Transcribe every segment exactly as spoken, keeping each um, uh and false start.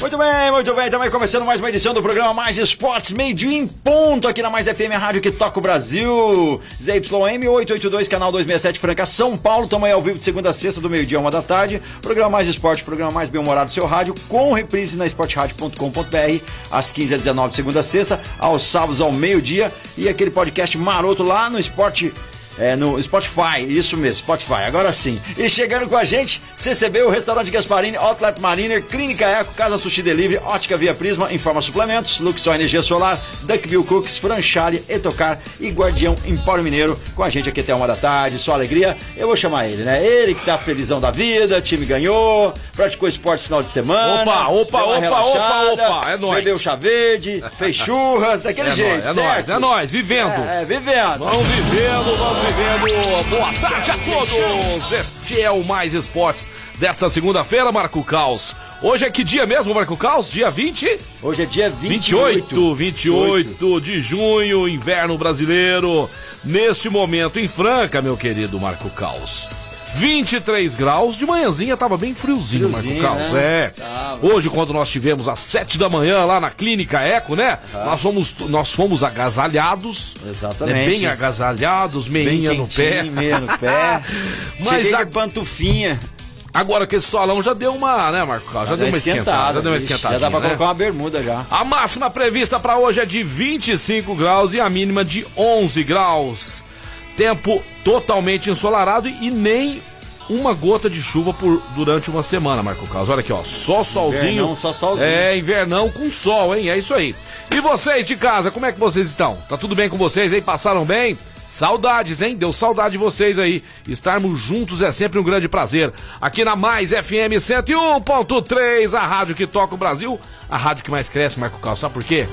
Muito bem, muito bem, estamos começando mais uma edição do programa Mais Esportes, meio-dia em ponto, aqui na Mais F M, a rádio que toca o Brasil, Z Y M oito oito dois, canal duzentos e sessenta e sete, Franca, São Paulo. Estamos aí ao vivo de segunda a sexta, do meio-dia a uma da tarde, programa Mais Esportes, programa mais bem-humorado do seu rádio, com reprise na esportradio ponto com ponto b r, às quinze às dezenove, segunda a sexta, aos sábados ao meio-dia, e aquele podcast maroto lá no Esporte... É, no Spotify, isso mesmo, Spotify, agora sim. E chegando com a gente, C C B, o restaurante Gasparini, Outlet Mariner, Clínica Eco, Casa Sushi Delivery, Ótica Via Prisma, Informa Suplementos, Luxão Energia Solar, Duck Bill Cooks, Franchale Etocar e Guardião Empório Mineiro. Com a gente aqui até uma da tarde, só alegria. Eu vou chamar ele, né? Ele que tá felizão da vida, o time ganhou, praticou esporte no final de semana. Opa, opa, opa, opa, opa, é nóis. Bebeu chá verde, fez churras, daquele é jeito, nóis, é certo? Nóis, é nóis, vivendo. É, é vivendo. Vamos vivendo, vamos vivendo. Boa tarde a todos! Este é o Mais Esportes desta segunda-feira, Marco Caos. Hoje é que dia mesmo, Marco Caos? Dia vinte? Hoje é dia vinte e oito. vinte e oito de junho, inverno brasileiro. Neste momento em Franca, meu querido Marco Caos. vinte e três graus, de manhãzinha tava bem friozinho, friozinho Marco Caos. Né? É. Hoje, quando nós tivemos às sete da manhã lá na Clínica Eco, né? Uhum. Nós fomos, nós fomos agasalhados. Exatamente. Né? Bem agasalhados, meinha bem no pé. Meia no pé. Mas cheguei a pantufinha. Agora que esse solão já deu uma, né, Marco Carlos? Já, já deu uma esquentada. Já deu uma esquentada. Já dá pra, né, colocar uma bermuda já. A máxima prevista pra hoje é de vinte e cinco graus e a mínima de onze graus. Tempo totalmente ensolarado e nem uma gota de chuva por, durante uma semana, Marco Carlos. Olha aqui, ó, só solzinho. Invernão, só solzinho. É, invernão com sol, hein? É isso aí. E vocês de casa, como é que vocês estão? Tá tudo bem com vocês, hein? Passaram bem? Saudades, hein? Deu saudade de vocês aí. Estarmos juntos é sempre um grande prazer. Aqui na Mais F M cento e um ponto três, a rádio que toca o Brasil, a rádio que mais cresce, Marco Carlos. Sabe por quê?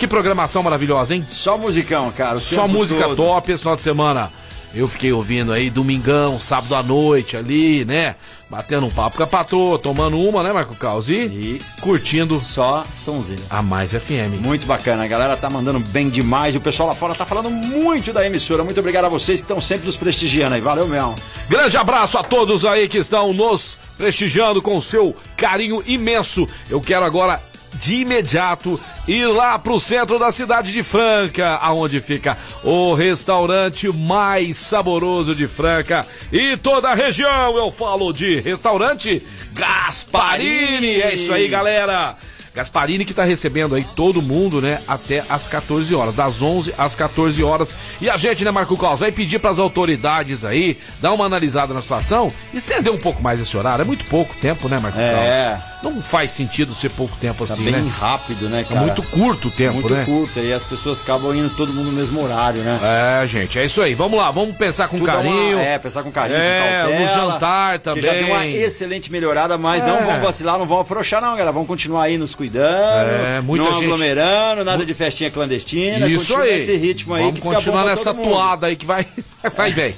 Que programação maravilhosa, hein? Só musicão, cara. Só música todo. Top esse final de semana. Eu fiquei ouvindo aí domingão, sábado à noite ali, né? Batendo um papo com a patroa, tomando uma, né, Marco Caos? E, e curtindo. Só sonzinho. A Mais F M. Muito bacana, a galera tá mandando bem demais. O pessoal lá fora tá falando muito da emissora. Muito obrigado a vocês que estão sempre nos prestigiando aí. Valeu mesmo. Grande abraço a todos aí que estão nos prestigiando com o seu carinho imenso. Eu quero agora... de imediato, ir lá pro centro da cidade de Franca, aonde fica o restaurante mais saboroso de Franca e toda a região. Eu falo de restaurante Gasparini. É isso aí, galera. Gasparini que tá recebendo aí todo mundo, né, até as catorze horas, das onze às catorze horas. E a gente, né, Marco Caos, vai pedir pras autoridades aí, dar uma analisada na situação, estender um pouco mais esse horário. É muito pouco tempo, né, Marco Caos? É. Não faz sentido ser pouco tempo tá assim, bem, né? Bem rápido, né, cara? É muito curto o tempo, muito né? Muito curto, e as pessoas acabam indo todo mundo no mesmo horário, né? É, gente, é isso aí. Vamos lá, vamos pensar com tudo carinho. Uma... É, pensar com carinho, é, com cautela. É, no jantar também. Que já deu uma excelente melhorada, mas é. Não vamos vacilar, não vamos afrouxar, não, galera. Vamos continuar aí nos cuidados. Cuidando, é, muita não gente... aglomerando, nada de festinha clandestina. Isso aí. Esse ritmo aí. Vamos que continuar nessa toada aí que vai, vai bem.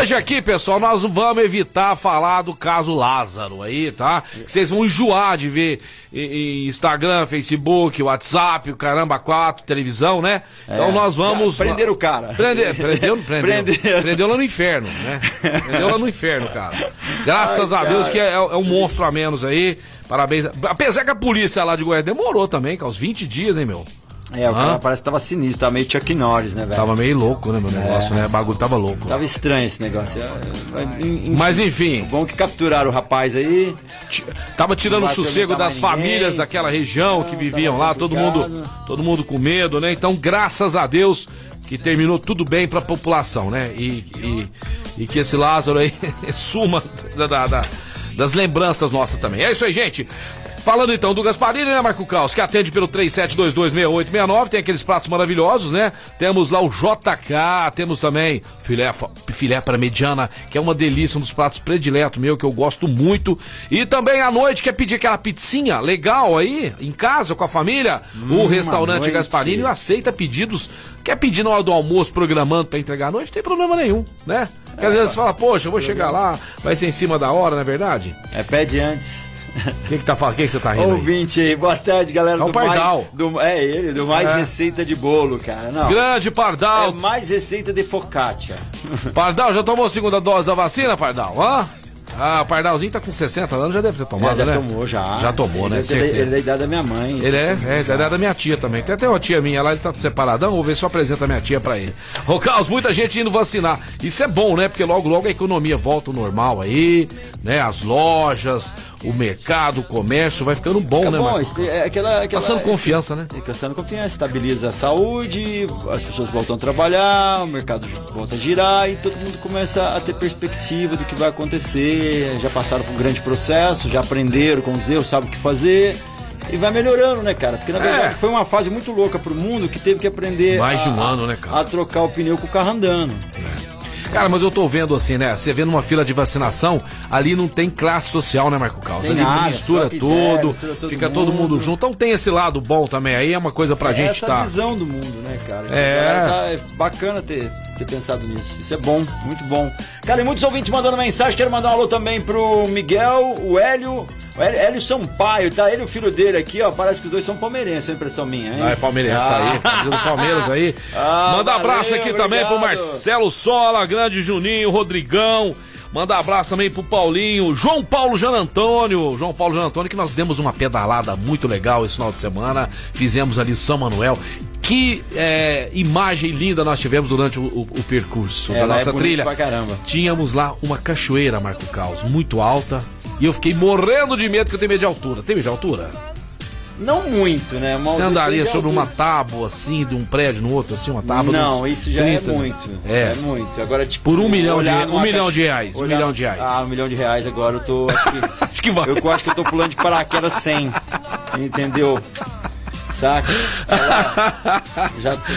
Hoje aqui, pessoal, nós vamos evitar falar do caso Lázaro aí, tá? Que vocês vão enjoar de ver em Instagram, Facebook, WhatsApp, o caramba, quatro, televisão, né? Então é, nós vamos... Prender o cara. Prender, prendeu, prendeu. Prendeu lá no inferno, né? Prendeu lá no inferno, cara. Graças Ai, a Deus cara. Que é, é um monstro a menos aí. Parabéns. Apesar que a polícia lá de Goiás demorou também, cara, uns vinte dias, hein, meu? É, o cara ah. parece que tava sinistro, tava meio Chuck Norris, né, velho? Tava meio louco, né, meu negócio, é, né? O bagulho tava louco. Tava estranho esse negócio. Enfim, mas enfim. Bom que capturaram o rapaz aí. Tava tirando o sossego das ninguém, famílias daquela região não, que viviam lá, todo mundo, todo mundo com medo, né? Então, graças a Deus que terminou tudo bem pra população, né? E, e, e que esse Lázaro aí suma da... da, da das lembranças nossas também. É isso aí, gente. Falando então do Gasparini, né, Marco Caos, que atende pelo três sete dois dois seis oito seis nove, tem aqueles pratos maravilhosos, né? Temos lá o J K, temos também filé, filé para mediana, que é uma delícia, um dos pratos prediletos meu, que eu gosto muito. E também à noite, quer pedir aquela pizzinha legal aí, em casa, com a família? Hum, o restaurante Gasparini aceita pedidos. Quer pedir na hora do almoço, programando para entregar à noite? Não tem problema nenhum, né? Porque é, às vezes você fala, poxa, eu vou chegar lá, vai ser em cima da hora, não é verdade? É, pede antes. Quem que tá falando? Quem que você tá rindo? Ouvinte aí, boa tarde, galera. É o Pardal. Do mais, do, é ele, do Mais é. Receita de Bolo, cara. Não, grande Pardal. É Mais Receita de Focaccia. Pardal, já tomou a segunda dose da vacina, Pardal? Hã? Ah, o Pardalzinho tá com sessenta anos, já deve ter tomado, já, já né? Já tomou, já. Já tomou, ele né? É, ele é da idade da minha mãe. Ele é, é, é da idade da minha tia também. Tem até uma tia minha lá, ele tá separadão, vou ver se eu apresento a minha tia pra ele. Ô, Carlos, muita gente indo vacinar. Isso é bom, né? Porque logo, logo a economia volta ao normal aí, né? As lojas, o mercado, o comércio, vai ficando bom, Fica né, bom, Marcos? É aquela, aquela, passando confiança, né? Passando confiança, estabiliza a saúde, as pessoas voltam a trabalhar, o mercado volta a girar e todo mundo começa a ter perspectiva do que vai acontecer. Já passaram por um grande processo, já aprenderam com os erros, sabem o que fazer e vai melhorando, né, cara? Porque na verdade é. foi uma fase muito louca pro mundo que teve que aprender mais a, de um ano, né, cara? A trocar o pneu com o carro andando. É. Cara, mas eu tô vendo assim, né? Você vendo uma fila de vacinação, ali não tem classe social, né, Marco Carlos? Ali área, mistura tudo, ideia, mistura todo fica mundo. todo mundo junto. Então tem esse lado bom também, aí é uma coisa pra é gente estar. Essa tá... visão do mundo, né, cara? É, é bacana ter, ter pensado nisso. Isso é bom, muito bom. Cara, e muitos ouvintes mandando mensagem. Quero mandar um alô também pro Miguel, o Hélio. Hélio Sampaio, tá? Ele e o filho dele aqui, ó. Parece que os dois são palmeirenses, é uma impressão minha, hein? Ah, é palmeirense, ah. tá aí. Fazendo tá Palmeiras aí. Ah, manda valeu, abraço aqui obrigado. Também pro Marcelo Sola, grande Juninho, Rodrigão. Manda abraço também pro Paulinho, João Paulo Janantônio, João Paulo Janantônio, que nós demos uma pedalada muito legal esse final de semana. Fizemos ali São Manuel. Que é, imagem linda nós tivemos durante o, o, o percurso é, da nossa é trilha. Pra caramba. Tínhamos lá uma cachoeira, Marco Caos, muito alta. E eu fiquei morrendo de medo, porque eu tenho medo de altura. Tem medo de altura? Não muito, né? Uma Você andaria sobre uma tábua, assim, de um prédio no outro, assim, uma tábua? Não, isso já trinta, é muito. É. É muito. Agora, tipo... Por um milhão, de, um milhão caixa... de reais. Olhar... Um milhão de reais. Ah, um milhão de reais agora eu tô... Acho que, acho que vai. Eu acho que eu tô pulando de paraquedas cem. Entendeu? Saca? Já tá...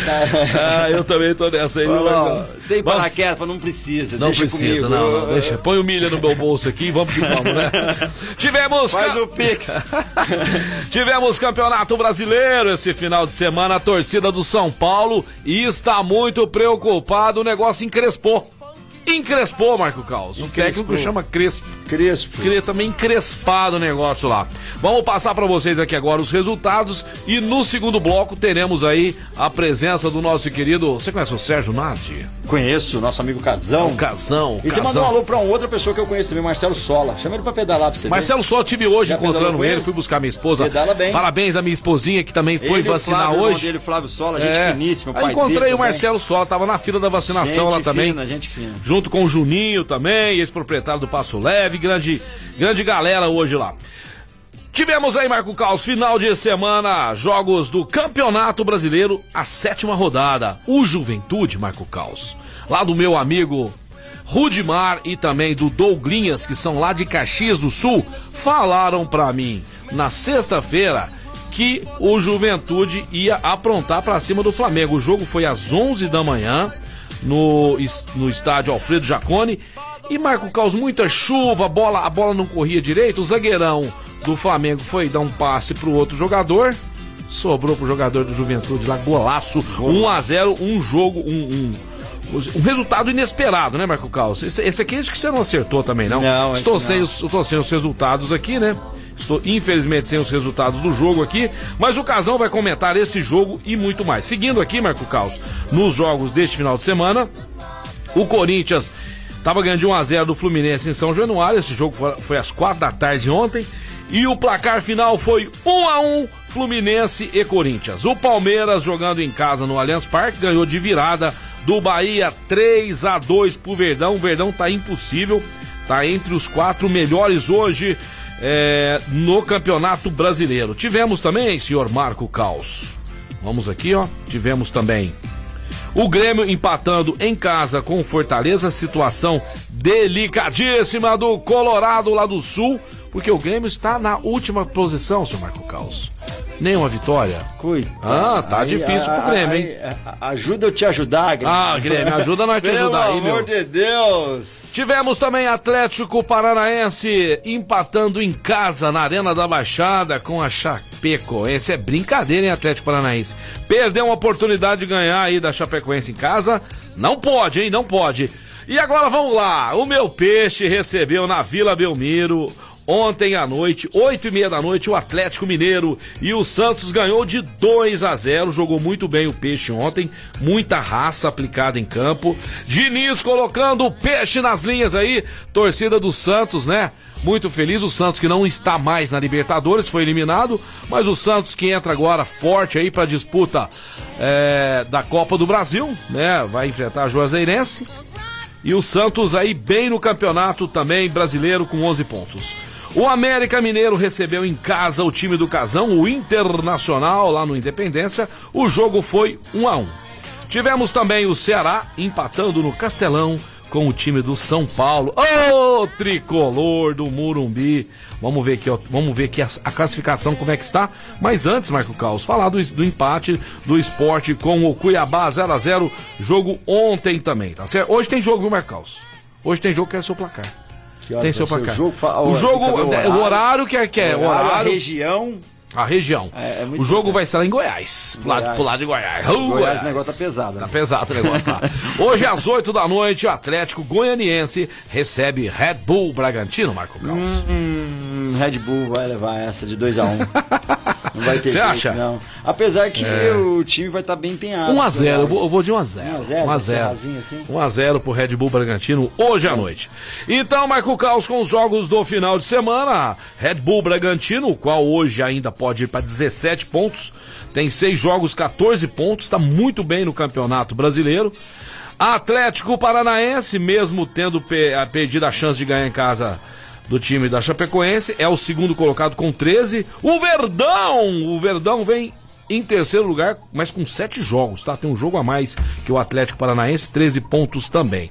Ah, eu também tô nessa aí. Tem paraquedas, mas não precisa. Não deixa precisa, comigo. não. não deixa. Põe o milha no meu bolso aqui e vamos que vamos, né? Tivemos... Faz ca... o Pix. Tivemos campeonato brasileiro esse final de semana. A torcida do São Paulo está muito preocupada. O negócio encrespou. Encrespou, Marco Caos. O técnico chama Crespo. Crespo. Crespo. Também encrespado o negócio lá. Vamos passar pra vocês aqui agora os resultados e no segundo bloco teremos aí a presença do nosso querido... Você conhece o Sérgio Nardi? Conheço, nosso amigo Casão. O Casão. E Casão. Você mandou um alô pra uma outra pessoa que eu conheço também, Marcelo Sola. Chama ele pra pedalar pra você. Marcelo Sola, tive hoje encontrando ele, fui buscar minha esposa. Pedala bem. Parabéns à minha esposinha que também foi ele, vacinar Flávio, hoje. Ele, Flávio Sola, gente é. finíssima. Pai encontrei dele, o Marcelo Sola, tava na fila da vacinação gente lá também. Gente fina, gente fina. Junto com o Juninho também, ex-proprietário do Passo Leve, grande, grande galera hoje lá. Tivemos aí, Marco Caos, final de semana, jogos do Campeonato Brasileiro, a sétima rodada. O Juventude, Marco Caos, lá do meu amigo Rudimar e também do Douglinhas, que são lá de Caxias do Sul, falaram pra mim na sexta-feira que o Juventude ia aprontar pra cima do Flamengo. O jogo foi às onze da manhã. No, no estádio Alfredo Jaconi. E Marco Caos, muita chuva, a bola, a bola não corria direito. O zagueirão do Flamengo foi dar um passe pro outro jogador, sobrou pro jogador do Juventude lá, golaço, um a zero. Um jogo, um, um, um resultado inesperado, né, Marco Caos? Esse, esse aqui acho que você não acertou também, não? Não, estou sem não. Os, estou sem os resultados aqui, né? Estou, infelizmente, sem os resultados do jogo aqui, mas o Casão vai comentar esse jogo e muito mais. Seguindo aqui, Marco Caos, nos jogos deste final de semana, o Corinthians estava ganhando de um a zero do Fluminense em São Januário, esse jogo foi, foi às quatro da tarde ontem, e o placar final foi um a um, Fluminense e Corinthians. O Palmeiras, jogando em casa no Allianz Parque, ganhou de virada do Bahia, três a dois pro Verdão. O Verdão está impossível, está entre os quatro melhores hoje, É, no Campeonato Brasileiro. Tivemos também, senhor Marco Caos, vamos aqui, ó, tivemos também o Grêmio empatando em casa com o Fortaleza, situação delicadíssima do Colorado lá do Sul. porque o Grêmio está na última posição, senhor Marco Caos. Nenhuma vitória. Cuida. Ah, tá aí, difícil aí, pro Grêmio, aí, hein? Ajuda eu te ajudar, Grêmio. Ah, Grêmio, ajuda nós te ajudar aí, meu. Pelo amor de Deus. Tivemos também Atlético Paranaense empatando em casa na Arena da Baixada com a Chapecoense. É brincadeira, hein, Atlético Paranaense. Perdeu uma oportunidade de ganhar aí da Chapecoense em casa. Não pode, hein? Não pode. E agora vamos lá. O meu peixe recebeu na Vila Belmiro ontem à noite, oito e meia da noite, o Atlético Mineiro, e o Santos ganhou de dois a zero, jogou muito bem o peixe ontem, muita raça aplicada em campo, Diniz colocando o peixe nas linhas aí, torcida do Santos, né? Muito feliz, o Santos que não está mais na Libertadores, foi eliminado, mas o Santos que entra agora forte aí pra disputa é, da Copa do Brasil, né? Vai enfrentar a Juazeirense. E o Santos aí bem no campeonato também brasileiro com onze pontos. O América Mineiro recebeu em casa o time do Casão, o Internacional, lá no Independência. O jogo foi um a um. Tivemos também o Ceará empatando no Castelão com o time do São Paulo. Ô, tricolor do Morumbi. Vamos ver aqui, ó, vamos ver aqui a, a classificação, como é que está. Mas antes, Marco Carlos, falar do, do empate do Sport com o Cuiabá, zero a zero. Jogo ontem também, tá certo? Hoje tem jogo, viu, Marco Carlos? Hoje tem jogo que é seu placar. Que tem seu placar. Seu jogo, a hora, o jogo, o horário, o horário que é, que é o horário, horário, a região... A região. É, é o jogo bom. Vai estar em Goiás, Goiás. Lado, pro lado de Goiás. Goiás, Goiás. O negócio tá pesado. Né? Tá pesado o negócio lá. Hoje às oito da noite, o Atlético Goianiense recebe Red Bull Bragantino, Marco Caos. Hum, Red Bull vai levar essa de dois a um. Um. Não vai ter jeito, acha? Não. Apesar que é. o time vai estar tá bem empenhado. um a zero, eu vou, eu vou de um a zero. um a zero. um a zero pro Red Bull Bragantino hoje à noite. Então, Marco Caos, com os jogos do final de semana, Red Bull Bragantino, o qual hoje ainda pode ir para dezessete pontos, tem seis jogos, quatorze pontos, está muito bem no Campeonato Brasileiro. Atlético Paranaense, mesmo tendo pe- perdido a chance de ganhar em casa do time da Chapecoense, é o segundo colocado com treze. O Verdão, o Verdão vem em terceiro lugar, mas com sete jogos, tá? Tem um jogo a mais que o Atlético Paranaense, treze pontos também.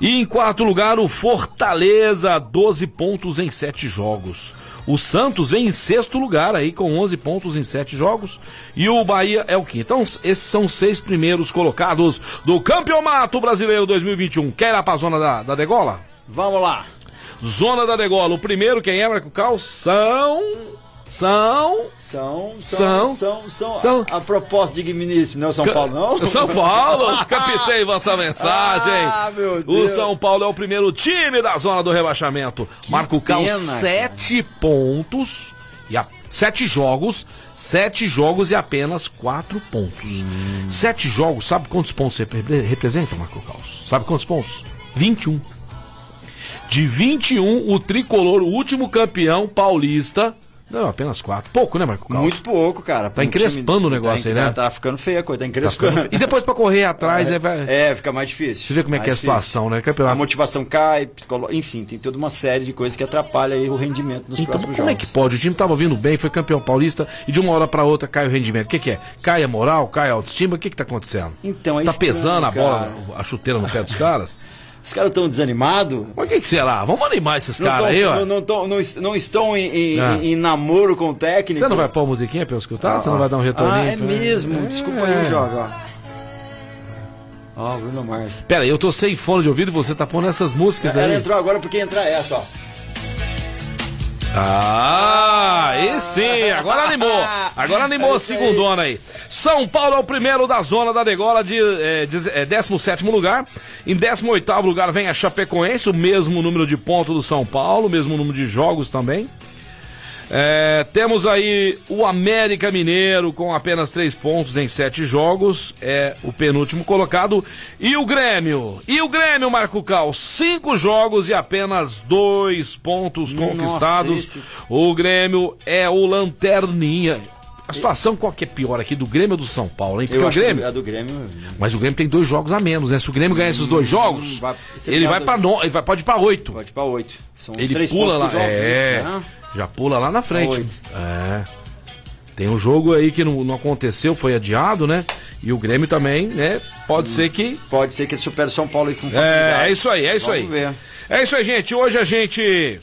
E em quarto lugar, o Fortaleza, doze pontos em sete jogos. O Santos vem em sexto lugar aí, com onze pontos em sete jogos. E o Bahia é o quinto. Então, esses são os seis primeiros colocados do Campeonato Brasileiro dois mil e vinte e um. Quer ir lá pra zona da, da degola? Vamos lá. Zona da degola. O primeiro, quem é, Marco Carlos? São... São... São, são, são, são, são, são. A, a proposta de digníssimo, não é o São Paulo, não? São Paulo, captei vossa mensagem. Ah, meu Deus. O São Paulo é o primeiro time da zona do rebaixamento. Que Marco Caos, sete cara. pontos, e a, sete jogos, sete jogos e apenas quatro pontos. Hum. Sete jogos, sabe quantos pontos representa, Marco Caos? Sabe quantos pontos? vinte e um. De vinte e um, o tricolor, o último campeão paulista... Não, apenas quatro. Pouco, né, Marco Carlos? Muito pouco, cara. Tá encrespando o negócio aí, né? Tá ficando feia a coisa, tá encrespando. E depois pra correr atrás... É, vai... é fica mais difícil. Você vê como é que é a situação, né? Campeonato... A motivação cai, psicolo... enfim, tem toda uma série de coisas que atrapalha aí o rendimento dos próximos jogos. Então, como é que pode? O time tava vindo bem, foi campeão paulista e de uma hora pra outra cai o rendimento. O que que é? Cai a moral, cai a autoestima? O que que tá acontecendo? Então, é tá estranho, pesando a bola, cara. A chuteira no pé dos caras? Os caras estão desanimados. Mas o que, que será? Vamos animar esses caras aí, ó. Não, não, não, não, não estão em, em, é. em namoro com o técnico. Você não vai pôr a musiquinha pra eu escutar? Ah, você não vai dar um retorninho? Ah, é pra... mesmo. É. Desculpa aí, joga, ó. Ó, Bruno Mars. Pera aí, eu tô sem fone de ouvido e você tá pondo essas músicas é, aí. Ela entrou agora porque ia entrar essa, ó. Ah, e sim, agora animou. Agora animou a segundona aí. São Paulo é o primeiro da zona da degola, de, é, de é, décimo sétimo lugar. Em décimo oitavo lugar vem a Chapecoense, o mesmo número de pontos do São Paulo, o mesmo número de jogos também. É, temos aí o América Mineiro com apenas três pontos em sete jogos, é o penúltimo colocado. E o Grêmio, e o Grêmio, Marco Caos, cinco jogos e apenas dois pontos conquistados. Nossa, esse... O Grêmio é o lanterninha. A situação qual que é pior aqui, do Grêmio ou do São Paulo, hein? Porque o Grêmio... É do Grêmio. Mas o Grêmio tem dois jogos a menos, né? Se o Grêmio ganhar esses dois jogos, vai, ele vai pra no... ele vai, pode ir pra oito. Pode ir pra oito. São ele três pula lá. Jogo, é, né? Já pula lá na frente. É. Tem um jogo aí que não, não aconteceu, foi adiado, né? E o Grêmio também, né? Pode hum. ser que... Pode ser que ele supere o São Paulo aí com facilidade. É, é isso aí, é isso Vamos aí. Ver. É isso aí, gente. Hoje a gente...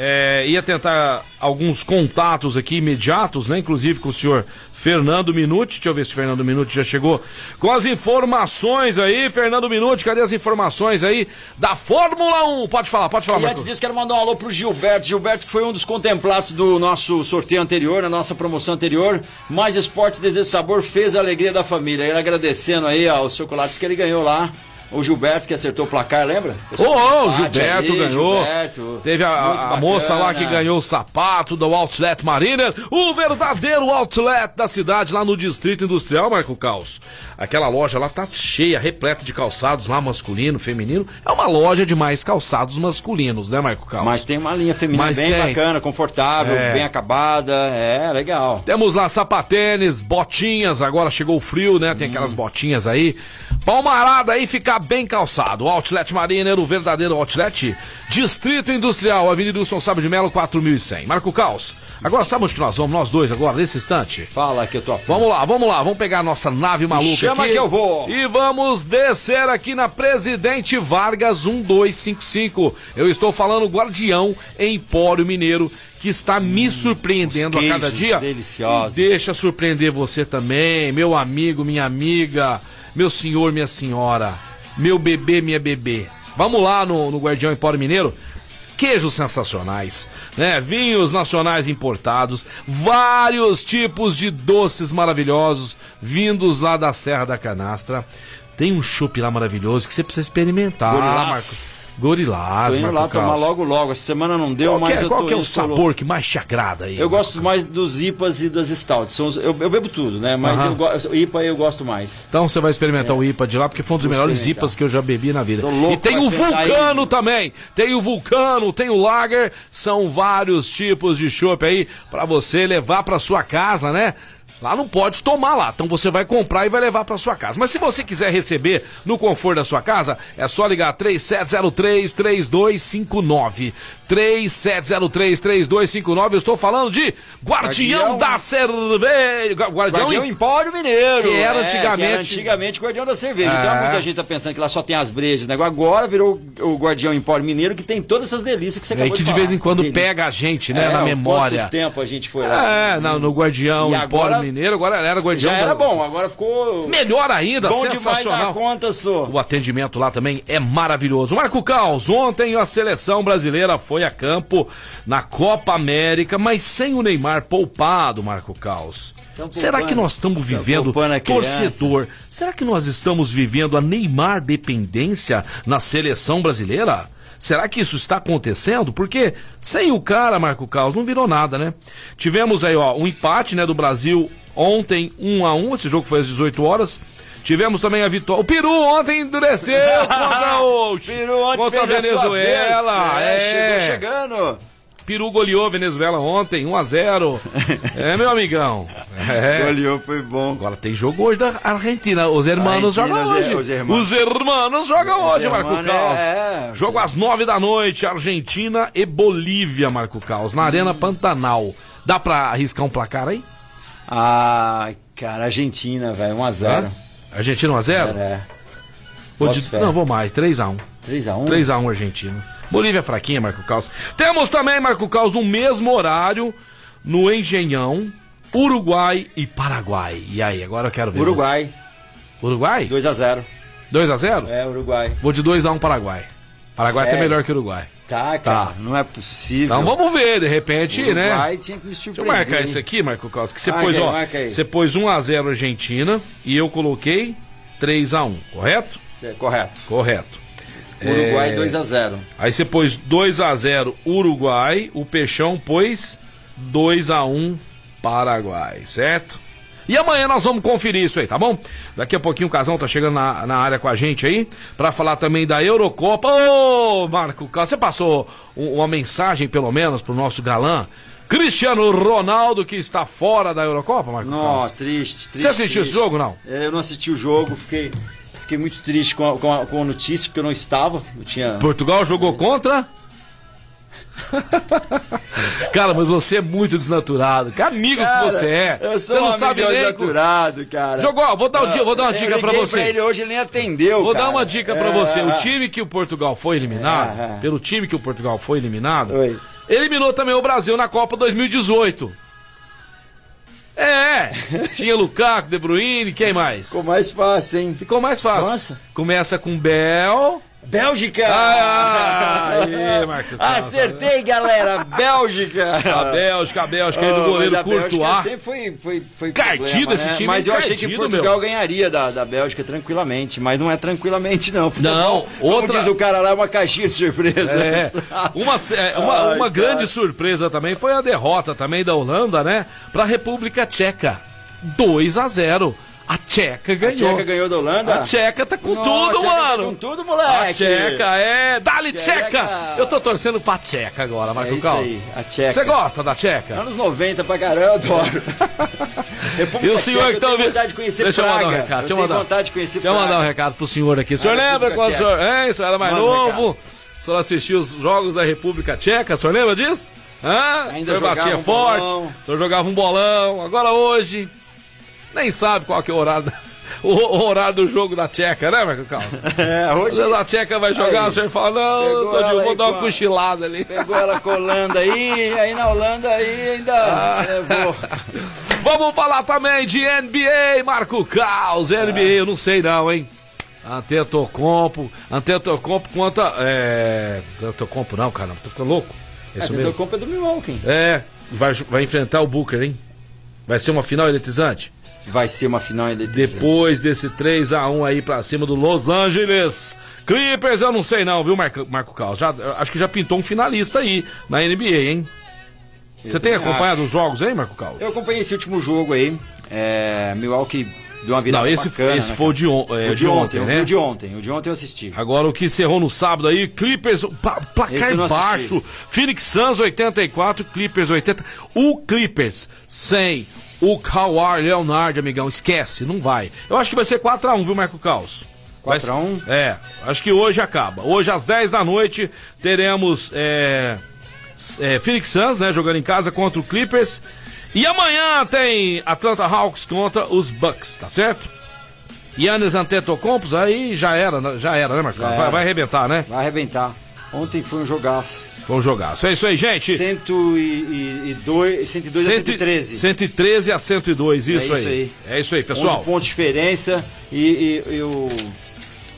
É, ia tentar alguns contatos aqui imediatos, né? Inclusive com o senhor Fernando Minuti. Deixa eu ver se o Fernando Minuti já chegou com as informações aí. Fernando Minuti, cadê as informações aí da Fórmula um? Pode falar, pode falar, e Marcos. Antes disso, quero mandar um alô pro Gilberto. Gilberto foi um dos contemplados do nosso sorteio anterior, na nossa promoção anterior. Mais Esportes, Desejo Sabor, fez a alegria da família. Ele agradecendo aí aos chocolates que ele ganhou lá. O Gilberto que acertou o placar, lembra? Ô, oh, oh, o Gilberto ali, ganhou. Gilberto, teve a, a moça lá que ganhou o sapato do Outlet Mariner, o verdadeiro outlet da cidade lá no Distrito Industrial, Marco Caos. Aquela loja lá tá cheia, repleta de calçados lá, masculino, feminino. É uma loja de mais calçados masculinos, né, Marco Caos? Mas tem uma linha feminina Mas bem tem. bacana, confortável, é. bem acabada. É, legal. Temos lá sapatênis, botinhas. Agora chegou o frio, né? Tem hum. aquelas botinhas aí. Palmarada aí, fica bem calçado. O Outlet Mariner, o verdadeiro Outlet, Distrito Industrial, Avenida Wilson Sábio de Melo, quatro mil e cem. Marco Caos, agora sabe onde nós vamos, nós dois, agora, nesse instante? Fala que eu tô afim. Vamos lá, vamos lá, vamos pegar a nossa nave maluca. Chama aqui, que eu vou. E vamos descer aqui na Presidente Vargas um dois cinco cinco. Eu estou falando Guardião Empório Mineiro, que está me surpreendendo hum, a cada dia. Deliciosos. Deixa surpreender você também, meu amigo, minha amiga, meu senhor, minha senhora. Meu bebê, minha bebê. Vamos lá no, no Guardião Empório Mineiro. Queijos sensacionais, né? Vinhos nacionais importados, vários tipos de doces maravilhosos vindos lá da Serra da Canastra. Tem um chopp lá maravilhoso que você precisa experimentar. Gorilás. Lá, Marcos. Gorilás, tô indo Marco lá Carlos. Tomar logo, logo. Essa semana não deu, qual mas que, eu tô Qual que é o sabor louco. que mais te agrada aí? Eu Marco. gosto mais dos I P As e das Stouts. São os, eu, eu bebo tudo, né? Mas uh-huh. eu, I P A eu gosto mais. Então você vai experimentar é. o I P A de lá, porque foi um dos Vou melhores I P As que eu já bebi na vida. E tem o Vulcano aí. também. Tem o Vulcano, tem o Lager. São vários tipos de chopp aí pra você levar pra sua casa, né? Lá não pode tomar lá, então você vai comprar e vai levar para sua casa. Mas se você quiser receber no conforto da sua casa, é só ligar três sete zero três, três dois cinco nove. três sete zero três, três dois cinco nove. Eu estou falando de Guardião, Guardião... da Cerveja. Guardião, Guardião Empório Mineiro. Que era, é, antigamente... que era antigamente Guardião da Cerveja. É. Então muita gente tá pensando que lá só tem as brejas, né? Agora virou o Guardião Empório Mineiro, que tem todas essas delícias que você acabou é, que de falar. E que de vez em quando Delícia. pega a gente, né? É, na memória. Quanto tempo a gente foi lá. É, no, no Guardião Empório Mineiro, agora era Guardião. Já era da... bom, agora ficou... melhor ainda, bom sensacional. Demais na conta, só. O atendimento lá também é maravilhoso. Marco Caos, ontem a seleção brasileira foi a campo na Copa América, mas sem o Neymar poupado, Marco Caos. Tão será poupando. que nós estamos vivendo, torcedor, será que nós estamos vivendo a Neymar dependência na seleção brasileira? Será que isso está acontecendo? Porque sem o cara, Marco Caos, não virou nada, né? Tivemos aí, ó, um empate, né, do Brasil ontem, um a um, esse jogo foi às dezoito horas. Tivemos também a vitória. O Peru ontem endureceu contra o Peru ontem contra fez a Venezuela. A é, é. Chegou chegando. Peru goleou a Venezuela ontem, um a zero. É, meu amigão. É. Goleou, foi bom. Agora tem jogo hoje da Argentina. Os hermanos jogam hoje. Os hermanos, os hermanos jogam os hoje, hermanos, Marco Caos. É, é. Jogo às nove da noite, Argentina e Bolívia, Marco Caos, na hum. Arena Pantanal. Dá pra arriscar um placar aí? Ah, cara, Argentina, velho, um a zero. É? Argentina um a zero? É. Vou de... Não, vou mais, três a um. três a um? três a um Argentina. Bolívia fraquinha, Marco Caos. Temos também, Marco Caos, no mesmo horário, no Engenhão, Uruguai e Paraguai. E aí, agora eu quero ver. Uruguai. Você. Uruguai? dois a zero. dois a zero? É, Uruguai. Vou de dois a um Paraguai. Paraguai é até melhor que Uruguai. Tá, cara, tá. Não é possível. Então vamos ver, de repente, Uruguai, né? Uruguai tinha que me surpreender. Deixa eu marcar isso aqui, Marco Caos, que você marca pôs, aí, ó, você pôs um a zero Argentina e eu coloquei três a um, correto? Cê, correto. Correto. Uruguai é... dois a zero. Aí você pôs dois a zero Uruguai, o Peixão pôs dois a um Paraguai, certo? E amanhã nós vamos conferir isso aí, tá bom? Daqui a pouquinho o Casão tá chegando na, na área com a gente aí, pra falar também da Eurocopa. Ô, Marco Caos, você passou um, uma mensagem, pelo menos, pro nosso galã, Cristiano Ronaldo, que está fora da Eurocopa, Marco Caos? Não, triste, triste. Você assistiu triste. esse jogo, não? Eu não assisti o jogo, fiquei... Fiquei muito triste com a, com, a, com a notícia, porque eu não estava. Eu tinha... Portugal jogou contra? Cara, mas você é muito desnaturado. Que amigo cara, que você é. Eu sou você não um sabe nem desnaturado, com... cara. Jogou, vou dar, ah, vou dar uma dica pra você. Pra ele hoje ele nem atendeu. Vou cara. dar uma dica pra é, você. O time que o Portugal foi eliminado, é, é. pelo time que o Portugal foi eliminado, Oi. Eliminou também o Brasil na Copa dois mil e dezoito. É, tinha Lukaku, De Bruyne, quem mais? Ficou mais fácil, hein? Ficou mais fácil. Nossa. Começa com Bel... Bélgica! Ah, aí, Marco Caos. Acertei, galera! Bélgica! A Bélgica, a Bélgica, aí oh, do goleiro Courtois. Sempre foi, foi, foi cardido esse né? time, mas eu cardido, achei que Portugal meu. ganharia da, da Bélgica tranquilamente, mas não é tranquilamente não. Não, como outra... diz o cara lá, é uma caixinha de surpresa. É, uma uma, Ai, uma grande surpresa também foi a derrota também da Holanda, né? Para a República Tcheca, dois a zero. A Tcheca ganhou. A Tcheca ganhou da Holanda? A Tcheca tá com Não, tudo, a Tcheca mano. Tá com tudo, moleque. A Tcheca, é. Dá-lhe, Tcheca. Tcheca. Eu tô torcendo pra Tcheca agora, Marco é Caos. A Tcheca. Você gosta da Tcheca? Anos noventa pra caramba, eu adoro. E o senhor que tá ouvindo? Deixa eu mandar um recado. Deixa eu mandar. vontade de conhecer Deixa eu mandar um recado pro senhor aqui. O senhor a lembra quando o senhor. Hein, o senhor era mais Manda novo? O senhor assistiu os jogos da República Tcheca, o senhor lembra disso? Hã? Ainda o senhor batia um forte, bolão. O senhor jogava um bolão. Agora hoje. Nem sabe qual que é o horário, o, o horário do jogo da Tcheca, né, Marco Carlos? É, hoje... A Tcheca vai jogar, aí, o senhor fala, não, tô de, vou dar uma cochilada ali. Pegou ela colando aí, aí na Holanda aí ainda ah. levou. Vamos falar também de N B A, Marco Carlos, N B A, é. eu não sei não, hein? Antetokounmpo, Antetokounmpo contra... É... Antetokounmpo não, caramba, tô ficando louco. É, Antetokounmpo é do Milwaukee. É, vai, vai enfrentar o Booker, hein? Vai ser uma final eletrizante. Vai ser uma final ainda. Depois desse três a um aí pra cima do Los Angeles Clippers, eu não sei não, viu, Marco, Marco Caos? Já, acho que já pintou um finalista aí na N B A, hein? Eu Você tem acompanhado acho. os jogos aí, Marco Caos? Eu acompanhei esse último jogo aí. É, Milwaukee deu uma virada. Não, esse, bacana, esse né, foi o de, on, é, o de, de ontem, ontem, né? O de ontem, o de ontem eu assisti. Agora o que encerrou no sábado aí, Clippers, pa, placar baixo. Phoenix Suns oitenta e quatro, Clippers oitenta. O Clippers cem. O Kawhi Leonard, amigão, esquece, não vai. Eu acho que vai ser quatro a um, viu, Marco Caos? quatro a um? É, acho que hoje acaba. Hoje às dez da noite teremos é, é, Phoenix Suns, né, jogando em casa contra o Clippers. E amanhã tem Atlanta Hawks contra os Bucks, tá certo? Giannis Antetokounmpo, aí já era, já era, né, Marco Caos? Vai, vai arrebentar, né? Vai arrebentar. Ontem foi um jogaço. Foi um jogaço. É isso aí, gente. cento e dois, cento e dois Cento, a cento e treze. cento e treze a cento e dois, isso, é isso aí. aí. É isso aí, pessoal. onze pontos de diferença e, e, e o,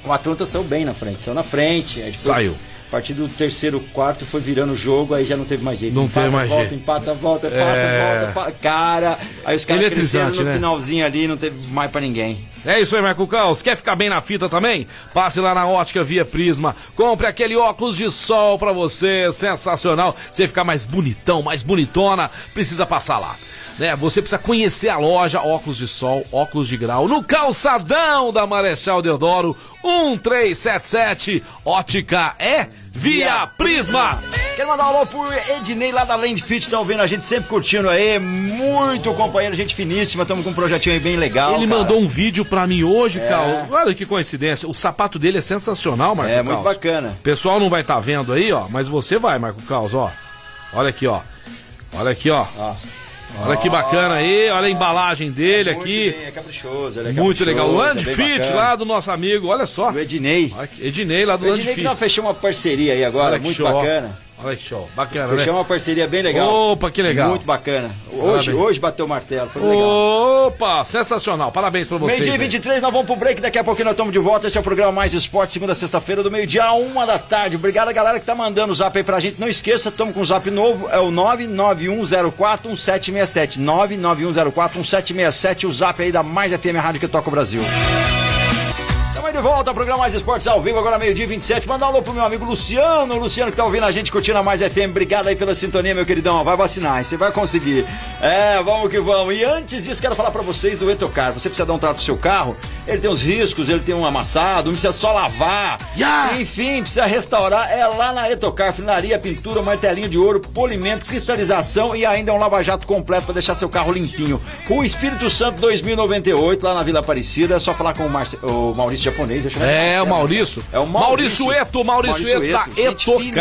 o Atlanta saiu bem na frente. Saiu na frente. Depois, saiu. A partir do terceiro, quarto, foi virando o jogo, aí já não teve mais jeito. Não empata, teve mais volta, jeito. Empata, volta, empata, volta, é... passa, volta. Pa... Cara, aí os caras cresceram no né? finalzinho ali, não teve mais pra ninguém. É isso aí, Marco Caos. Quer ficar bem na fita também? Passe lá na Ótica Via Prisma. Compre aquele óculos de sol pra você, sensacional. Você ficar mais bonitão, mais bonitona, precisa passar lá. Né? Você precisa conhecer a loja Óculos de Sol, Óculos de Grau, no calçadão da Marechal Deodoro, um três sete sete, Ótica é... Via Prisma. Quero mandar um alô pro Ednei lá da Land Fit, tá ouvindo a gente, sempre curtindo aí, muito companheiro, gente finíssima, estamos com um projetinho aí bem legal. Ele cara. mandou um vídeo pra mim hoje, é. cara, olha que coincidência, o sapato dele é sensacional, Marco Caos. É, muito Caos. bacana. O pessoal não vai estar tá vendo aí, ó, mas você vai, Marco Caos, ó, olha aqui, ó, olha aqui, ó. ó. Olha que bacana aí, olha a embalagem dele é muito aqui. Bem, é caprichoso, é muito legal. O Land é Fit bacana. lá do nosso amigo, olha só. Do Ednei. Ednei lá do Land Fit. O Ednei que nós fechamos uma parceria aí agora, muito show. bacana. Olha que show, bacana, fechamos né? Fechamos uma parceria bem legal. Opa, que legal. Muito bacana. Hoje, hoje bateu o martelo, foi legal. Opa, sensacional, parabéns pra vocês. Meio-dia e vinte e três, nós vamos pro break, daqui a pouquinho nós estamos de volta. Esse é o programa Mais Esportes, segunda a sexta-feira, do meio-dia a uma da tarde. Obrigado a galera que tá mandando o zap aí pra gente. Não esqueça, estamos com o zap novo, é o nove nove um zero quatro um sete seis sete. nove nove um zero quatro um sete seis sete, o zap aí da Mais F M, a rádio que toca o Brasil. De volta ao programa Mais Esportes ao vivo, agora meio-dia vinte e sete. Mandar um alô pro meu amigo Luciano, Luciano que tá ouvindo a gente, curtindo a Mais F M. Obrigado aí pela sintonia, meu queridão. Vai vacinar, você vai conseguir. É, vamos que vamos. E antes disso, quero falar pra vocês do Etocar. Você precisa dar um trato no seu carro, ele tem uns riscos, ele tem um amassado, precisa só lavar. Yeah! Enfim, precisa restaurar. É lá na Etocar, finaria, pintura, martelinho de ouro, polimento, cristalização e ainda um lava-jato completo pra deixar seu carro limpinho. O Espírito Santo dois mil e noventa e oito, lá na Vila Aparecida. É só falar com o, Marce... o Maurício Japonês. japonês. É, é o Maurício. É o Maurício. Maurício Eto, Maurício, Maurício Eto, da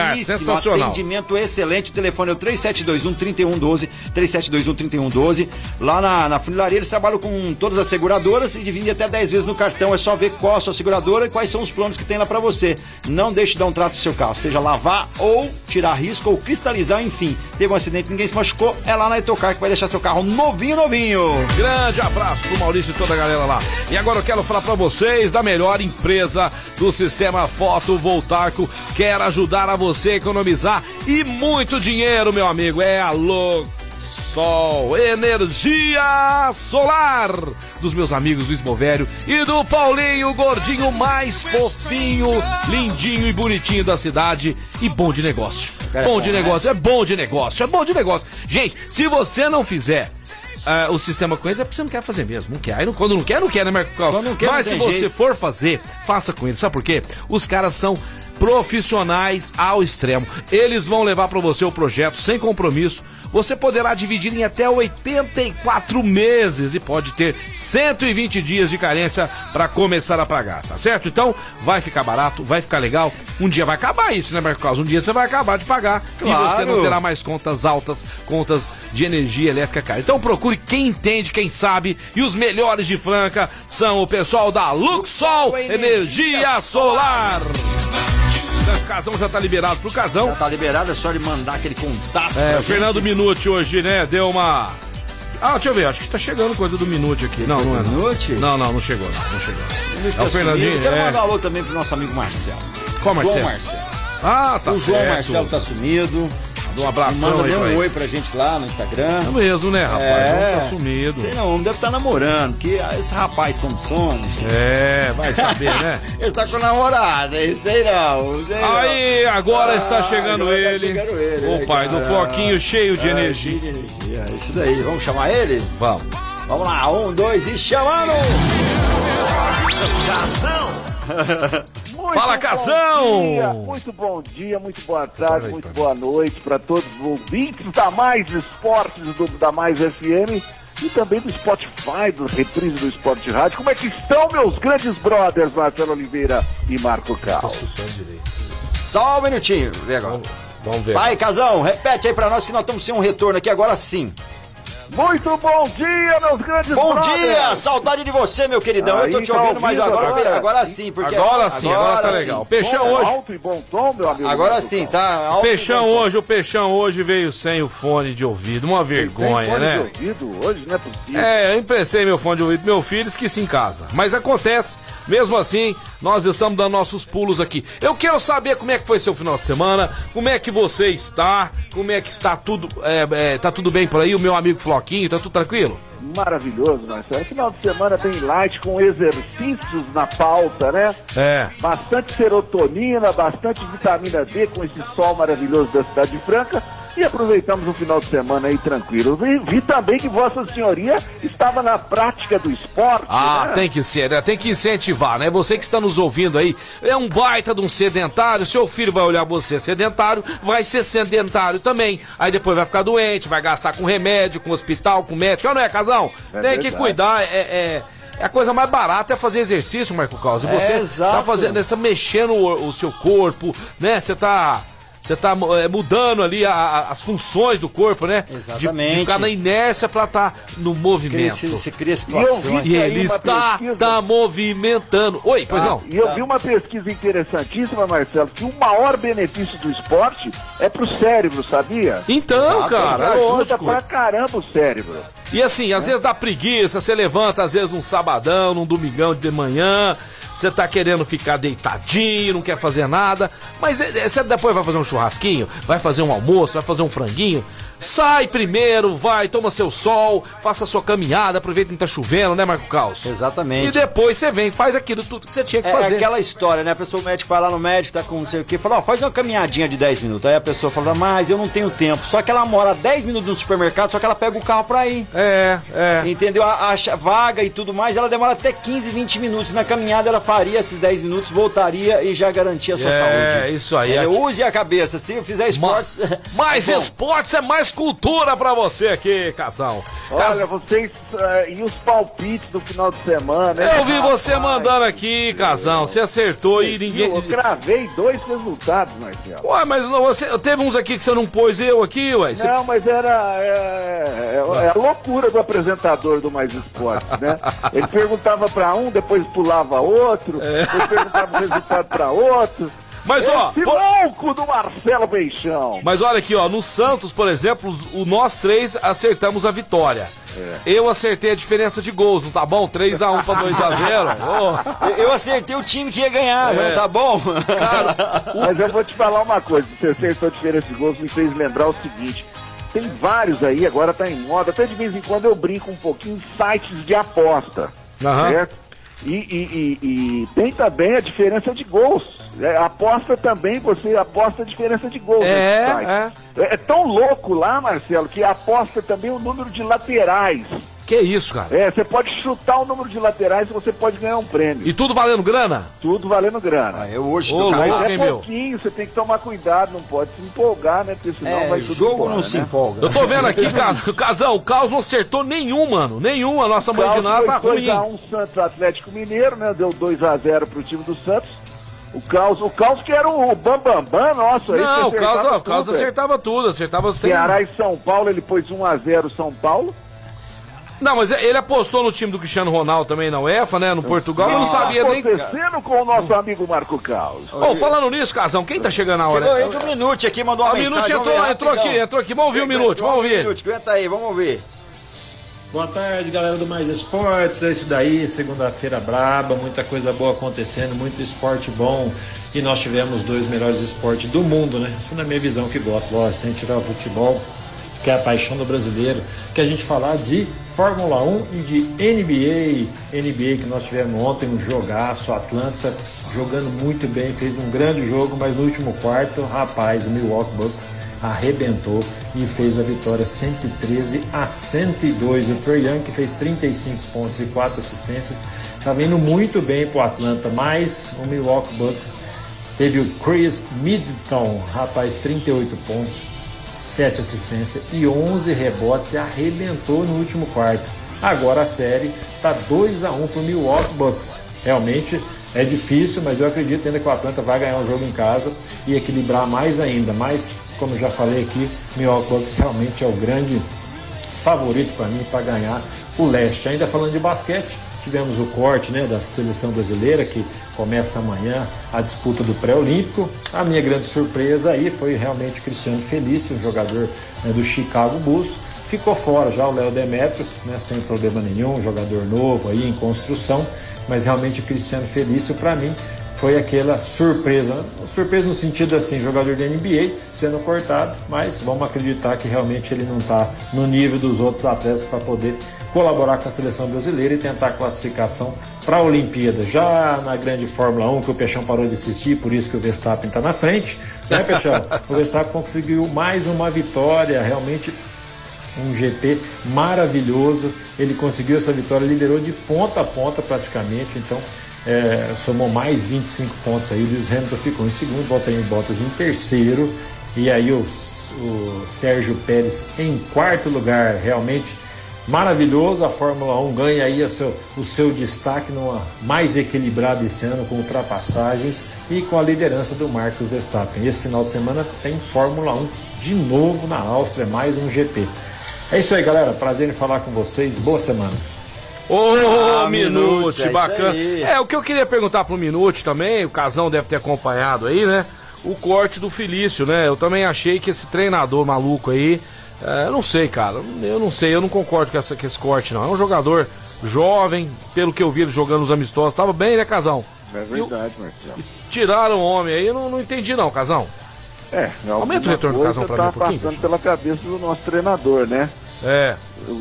Etocar. Sensacional. Atendimento excelente. O telefone é o três sete dois um, três um um doze. três sete dois um, três um um doze. Lá na, na funilaria eles trabalham com todas as seguradoras e dividem até dez vezes no cartão. É só ver qual a sua seguradora e quais são os planos que tem lá pra você. Não deixe de dar um trato no seu carro, seja lavar ou tirar risco ou cristalizar, enfim. Teve um acidente, ninguém se machucou, é lá na Etocar que vai deixar seu carro novinho, novinho. Grande abraço pro Maurício e toda a galera lá. E agora eu quero falar pra vocês da melhor empresa do sistema fotovoltaico. Quer ajudar a você a economizar e muito dinheiro, meu amigo. É a louca. Sol, energia solar, dos meus amigos do Esmovério e do Paulinho, o gordinho mais fofinho, lindinho e bonitinho da cidade e bom de negócio. Bom de negócio, é bom de negócio, é bom de negócio. Gente, se você não fizer uh, o sistema com eles, é porque você não quer fazer mesmo, não quer. Aí, não, quando não quer, não quer, né, Marco Carlos? Mas não se você jeito. for fazer, faça com eles. Sabe por quê? Os caras são profissionais ao extremo. Eles vão levar para você o projeto sem compromisso. Você poderá dividir em até oitenta e quatro meses e pode ter cento e vinte dias de carência para começar a pagar, tá certo? Então, vai ficar barato, vai ficar legal. Um dia vai acabar isso, né, Marco Caos? Um dia você vai acabar de pagar, claro, e você não terá mais contas altas, contas de energia elétrica cara. Então, procure quem entende, quem sabe, e os melhores de Franca são o pessoal da Luxol Energia Solar. O Casão já tá liberado pro Casão. Já tá liberado, é só ele mandar aquele contato. É, o Fernando Minuti hoje, né, deu uma... Ah, deixa eu ver, acho que tá chegando coisa do Minuti aqui. Não, não é não. Não, não, não chegou, não, não chegou. É o Fernandinho. Eu quero mandar um alô também pro nosso amigo Marcelo. Qual Marcelo? João Marcelo. Ah, tá certo. O João Marcelo tá sumido. Um abraço, manda aí, um oi pra gente lá no Instagram. É mesmo, né, rapaz? É. Não tá sumido. Sei não, deve estar namorando, porque esse rapaz como some. É, vai saber, né? Ele tá com a namorada, sei não. Sei aí, não. agora ah, está chegando agora ele. Tá chegando ele. O pai do floquinho cheio de, ah, energia. cheio de energia. Isso daí, vamos chamar ele? Vamos. Vamos lá, um, dois e chamaram! Muito Fala, Casão! Muito bom dia, muito boa tarde, aí, muito boa noite para todos os ouvintes da Mais Esportes, do, da Mais F M e também do Spotify, dos reprises do Esporte Rádio. Como é que estão meus grandes brothers, Marcelo Oliveira e Marco Caos? Só um minutinho, vem agora. Vamos ver. Vai, Casão, repete aí para nós que nós estamos sem um retorno aqui agora sim. Muito bom dia, meus grandes Bom brothers. dia, saudade de você, meu queridão. Aí, eu tô te ouvindo, tá, mas agora, agora, agora sim. Porque agora é, sim, agora, agora tá sim. legal. O Peixão tom, hoje... Alto e bom tom, meu amigo. Agora meu sim, tá alto Peixão e bom hoje, tom. O Peixão hoje veio sem o fone de ouvido. Uma vergonha, tem fone né? fone de ouvido hoje, né? Possível. É, eu emprestei meu fone de ouvido pro meu filho, esqueci em casa. Mas acontece, mesmo assim, nós estamos dando nossos pulos aqui. Eu quero saber como é que foi seu final de semana, como é que você está, como é que está tudo... É, é, tá tudo bem por aí, o meu amigo Flávio? Tá tudo tranquilo? Maravilhoso, Marcelo. Final de semana tem light com exercícios na pauta, né? É. Bastante serotonina, bastante vitamina D com esse sol maravilhoso da cidade de Franca. E aproveitamos o final de semana aí tranquilo. Vi, vi também que Vossa Senhoria estava na prática do esporte. Ah, né? Tem que ser, né? Tem que incentivar, né? Você que está nos ouvindo aí, é um baita de um sedentário. Seu filho vai olhar você sedentário, vai ser sedentário também. Aí depois vai ficar doente, vai gastar com remédio, com hospital, com médico. Não é, Casão? É tem verdade. que cuidar, é... é... A coisa mais barata é fazer exercício, Marco Caos. E você é, exato. tá fazendo, você tá mexendo o, o seu corpo, né? Você tá... Você tá é, mudando ali a, a, as funções do corpo, né? Exatamente. De, de ficar na inércia pra estar tá no movimento. Você, você cria situações. E, eu vi e ele está pesquisa... tá movimentando. Oi, pois ah, não? E eu tá. vi uma pesquisa interessantíssima, Marcelo, que o maior benefício do esporte é pro cérebro, sabia? Então, Exato, cara, é lógico. Ajuda pra caramba o cérebro. E assim, às é. vezes dá preguiça, você levanta às vezes num sabadão, num domingão de manhã... Você tá querendo ficar deitadinho, não quer fazer nada, mas você depois vai fazer um churrasquinho, vai fazer um almoço, vai fazer um franguinho. Sai primeiro, vai, toma seu sol, faça sua caminhada, aproveita que não tá chovendo, né, Marco Caos? Exatamente. E depois você vem, faz aquilo tudo que você tinha que é, fazer. É aquela história, né? A pessoa, o médico vai lá no médico, tá com não sei o quê, fala, ó, oh, faz uma caminhadinha de dez minutos. Aí a pessoa fala, mas eu não tenho tempo. Só que ela mora dez minutos no supermercado, só que ela pega o carro pra ir. É, é. Entendeu? A, a vaga e tudo mais, ela demora até quinze, vinte minutos. Na caminhada, ela faria esses dez minutos, voltaria e já garantia a sua é, saúde. É, isso aí. É, use a cabeça. Se eu fizer esportes... Mas, mas esportes é mais mais cultura pra você aqui, Casão. Cas... Olha, vocês uh, e os palpites do final de semana. Eu vi rapaz, você mandando aqui, Casão. Você acertou e ninguém... Eu gravei dois resultados, Marcelo. Ué, mas você... teve uns aqui que você não pôs eu aqui, ué? Você... Não, mas era... É, é, é a loucura do apresentador do Mais Esportes, né? Ele perguntava pra um, depois pulava outro, é. depois perguntava o resultado pra outro. Mas ó, esse louco do Marcelo Peixão. Mas olha aqui, ó, no Santos, por exemplo, o nós três acertamos a vitória. É. Eu acertei a diferença de gols, não tá bom? três a um pra dois a zero. Oh. Eu acertei o time que ia ganhar, é. não tá bom? Cara, o... Mas eu vou te falar uma coisa, você acertou a diferença de gols, me fez lembrar o seguinte. Tem vários aí, agora tá em moda, até de vez em quando eu brinco um pouquinho em sites de aposta, uhum. certo? E, e, e, e tem também a diferença de gols. É, aposta também, você aposta a diferença de gols. É, é. é tão louco lá, Marcelo, que aposta também o número de laterais. Que isso, cara? É, você pode chutar o número de laterais e você pode ganhar um prêmio. E tudo valendo grana? Tudo valendo grana. Ah, eu hoje tô caindo. Mas é pouquinho, meu. Você tem que tomar cuidado, não pode se empolgar, né? Porque senão é, vai tudo jogo embora, não né? se empolga. Eu tô vendo aqui, Casão, o Caos não acertou nenhum, mano. Nenhum, a nossa manhã de nada tá ruim. dois a um Santos Atlético Mineiro, né? Deu dois a zero pro time do Santos. O Caos, o Caos que era o bambambam, bam, bam, nossa. Não, o Caos acertava, tudo, acertava tudo, acertava sempre. Ceará e São Paulo, ele pôs um a zero São Paulo. Não, mas ele apostou no time do Cristiano Ronaldo também na UEFA, né? No Portugal, eu não sabia nem... O que tá acontecendo com o nosso amigo Marco Caos? Ô, oh, falando nisso, Casão, quem tá chegando na hora? Chegou aí que o Minute aqui mandou uma mensagem. O Minute entrou, entrou, entrou aqui, entrou aqui. Vamos ouvir o Minute, vamos ouvir. Minute, aguenta aí, vamos ouvir. Boa tarde, galera do Mais Esportes, é isso daí, segunda-feira braba, muita coisa boa acontecendo, muito esporte bom, e nós tivemos dois melhores esportes do mundo, né? Isso na minha visão que gosto, ó, sem tirar o futebol, que é a paixão do brasileiro, que a gente falar de Fórmula um e de N B A, N B A que nós tivemos ontem, um jogaço, Atlanta jogando muito bem, fez um grande jogo, mas no último quarto, rapaz, o Milwaukee Bucks arrebentou e fez a vitória cento e treze a cento e dois, o Trae Young que fez trinta e cinco pontos e quatro assistências, tá vindo muito bem pro Atlanta, mas o Milwaukee Bucks teve o Chris Middleton, rapaz, trinta e oito pontos, sete assistências e onze rebotes e arrebentou no último quarto. Agora a série tá dois a um pro Milwaukee Bucks. Realmente é difícil, mas eu acredito ainda que o Atlanta vai ganhar um jogo em casa e equilibrar mais ainda. Mas, como eu já falei aqui, o Milwaukee Bucks realmente é o grande favorito para mim para ganhar o leste. Ainda falando de basquete, tivemos o corte, né, da seleção brasileira que começa amanhã a disputa do pré-olímpico. A minha grande surpresa aí foi realmente o Cristiano Felício, um jogador, né, do Chicago Bulls. Ficou fora já o Léo Demetrios, né, sem problema nenhum, jogador novo aí em construção, mas realmente o Cristiano Felício para mim foi aquela surpresa, surpresa no sentido assim, jogador da N B A sendo cortado, mas vamos acreditar que realmente ele não está no nível dos outros atletas para poder colaborar com a seleção brasileira e tentar a classificação para a Olimpíada. Já na grande Fórmula um, que o Peixão parou de assistir, por isso que o Verstappen está na frente, né, Peixão? O Verstappen conseguiu mais uma vitória, realmente um G P maravilhoso, ele conseguiu essa vitória, liderou de ponta a ponta praticamente, então É, somou mais vinte e cinco pontos aí. O Lewis Hamilton ficou em segundo, Valtteri Bottas em terceiro e aí o, o Sérgio Pérez em quarto lugar. Realmente maravilhoso, a Fórmula um ganha aí o seu, o seu destaque numa mais equilibrada esse ano, com ultrapassagens e com a liderança do Max Verstappen. Esse final de semana tem Fórmula um de novo na Áustria, mais um G P. É isso aí, galera, prazer em falar com vocês, boa semana. Ô, oh, ah, Minute, é bacana. É, o que eu queria perguntar pro Minute também, o Casão deve ter acompanhado aí, né? O corte do Felício, né? Eu também achei que esse treinador maluco aí, é, eu não sei, cara, eu não sei, eu não concordo com, essa, com esse corte, não. É um jogador jovem, pelo que eu vi ele jogando os amistosos, tava bem, né, Casão? É verdade, Marcelo. Tiraram o homem aí, eu não, não entendi não, Casão. É, aumenta o retorno do Casão pra mim um pouquinho. Tá passando pela cabeça do nosso treinador, né? É.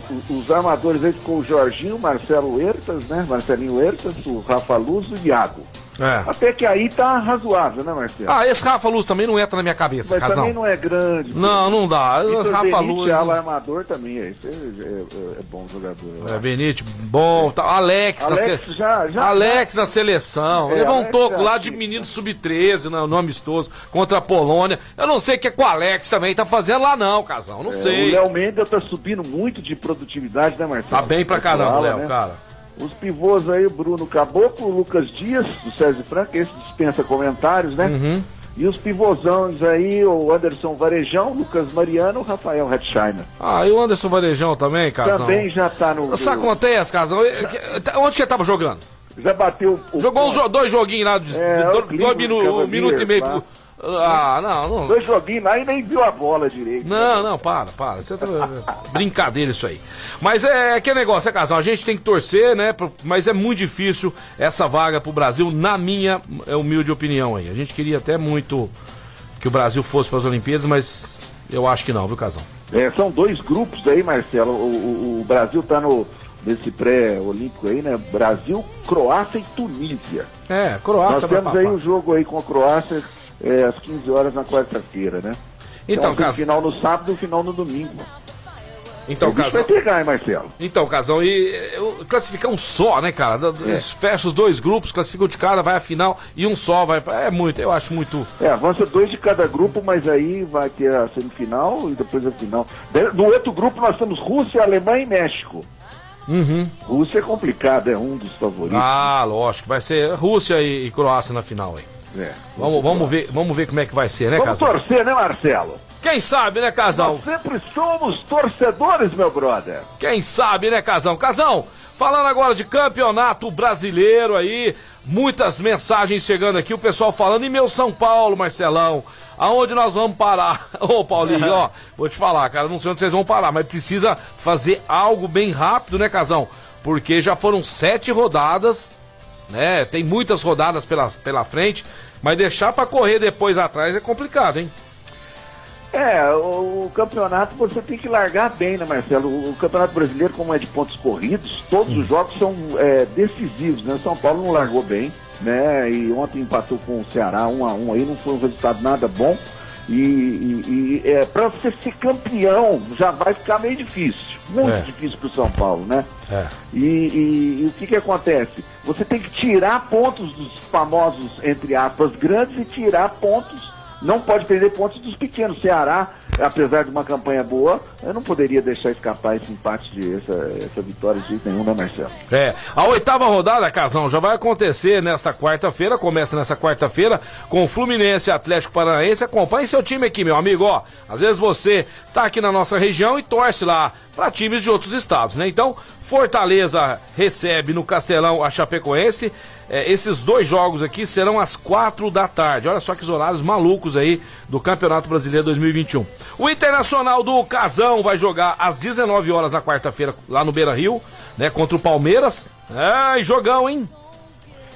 Os, os armadores aí ficou o Jorginho, Marcelo Huertas, né? Marcelinho Huertas, o Rafa Luz e o Iago. É. Até que aí tá razoável, né, Marcelo? Ah, esse Rafa Luz também não entra na minha cabeça, mas Casão. Também não é grande. Não, não dá. Esse Rafa Luz. Ala armador também, é, é, é bom jogador. É, é Benite, bom. Tá. Alex, Alex, na se... já, já, Alex já. Na seleção. É, levou um toco lá de menino sub treze, no, no amistoso, contra a Polônia. Eu não sei o que é com o Alex também tá fazendo lá, não, Casão. Não é, sei. O Léo Mendes tá subindo muito de produtividade, né, Marcelo? Tá bem pra caramba, Léo, né? Cara. Os pivôs aí, o Bruno Caboclo, o Lucas Dias, do César Franca, esse dispensa comentários, né? Uhum. E os pivôzões aí, o Anderson Varejão, Lucas Mariano, o Rafael Hetzschiner. Ah, e o Anderson Varejão também, Casão? Também já tá no... Isso acontece, Casão? Onde que ele tava jogando? Já bateu... O Jogou os, dois joguinhos lá, é, dois, dois minutos, um minuto e meio... Tá. Ah, não, não. Dois joguinhos lá e nem viu a bola direito. Não, né? não, para, para. Você tá... Brincadeira isso aí. Mas é que negócio, é Casão. A gente tem que torcer, né? Mas é muito difícil essa vaga pro Brasil, na minha humilde opinião aí. A gente queria até muito que o Brasil fosse para as Olimpíadas, mas eu acho que não, viu, Casão? É, são dois grupos aí, Marcelo. O, o, o Brasil tá no. Nesse pré-olímpico aí, né? Brasil, Croácia e Tunísia. É, Croácia. Nós temos aí o um jogo aí com a Croácia. É, às quinze horas na quarta-feira, né? Então, então Casão... final no sábado e o final no domingo. Então, Casão... vai pegar, hein, Marcelo? Então, Casão, e eu, classificar um só, né, cara? É. Fecha os dois grupos, classificam de cada, vai à final e um só vai... É muito, eu acho muito... É, avança dois de cada grupo, mas aí vai ter a semifinal e depois a final. No outro grupo nós temos Rússia, Alemanha e México. Uhum. Rússia é complicado, é um dos favoritos. Ah, né? Lógico, vai ser Rússia e, e Croácia na final, hein? É, vamos, vamos, ver, vamos ver como é que vai ser, né, Casão? Vamos torcer, né, Marcelo? Quem sabe, né, Casão? Nós sempre somos torcedores, meu brother. Quem sabe, né, Casão? Casão, falando agora de campeonato brasileiro aí, muitas mensagens chegando aqui, o pessoal falando, e meu São Paulo, Marcelão, aonde nós vamos parar? Ô, Paulinho, ó, vou te falar, cara, não sei onde vocês vão parar, mas precisa fazer algo bem rápido, né, Casão? Porque já foram sete rodadas... Né? Tem muitas rodadas pela, pela frente, mas deixar pra correr depois atrás é complicado, hein? É, o, o campeonato você tem que largar bem, né, Marcelo? O, o campeonato brasileiro, como é de pontos corridos, todos hum. os jogos são é, decisivos, né? São Paulo não largou bem, né? E ontem empatou com o Ceará um a um aí, não foi um resultado nada bom. E, e, e é, pra você ser campeão já vai ficar meio difícil, muito é. difícil pro São Paulo, né? É. E, e, e o que que acontece? Você tem que tirar pontos dos famosos, entre aspas, grandes e tirar pontos, não pode perder pontos dos pequenos. Ceará, apesar de uma campanha boa, eu não poderia deixar escapar esse empate, de essa, essa vitória de jeito nenhum, né, Marcelo? É, a oitava rodada, Casão, já vai acontecer nesta quarta-feira, começa nessa quarta-feira com o Fluminense e Atlético Paranaense. Acompanhe seu time aqui, meu amigo, ó, às vezes você tá aqui na nossa região e torce lá para times de outros estados, né? Então, Fortaleza recebe no Castelão a Chapecoense. É, esses dois jogos aqui serão às quatro da tarde. Olha só que horários malucos aí do Campeonato Brasileiro dois mil e vinte e um. O Internacional do Casão vai jogar às dezenove horas na quarta-feira lá no Beira-Rio, né? Contra o Palmeiras. Ai, jogão, hein?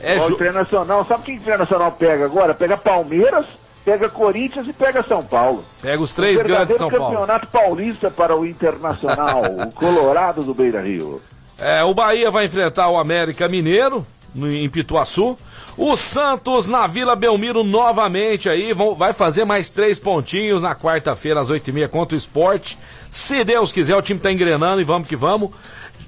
É o jo... Internacional, sabe quem o Internacional pega agora? Pega Palmeiras, pega Corinthians e pega São Paulo. Pega os três grandes de São Paulo. O Campeonato Paulista para o Internacional, o Colorado do Beira-Rio. É, o Bahia vai enfrentar o América Mineiro em Pituaçu. O Santos na Vila Belmiro novamente aí, vão, vai fazer mais três pontinhos na quarta-feira às oito e meia contra o Sport, se Deus quiser. O time tá engrenando e vamos que vamos.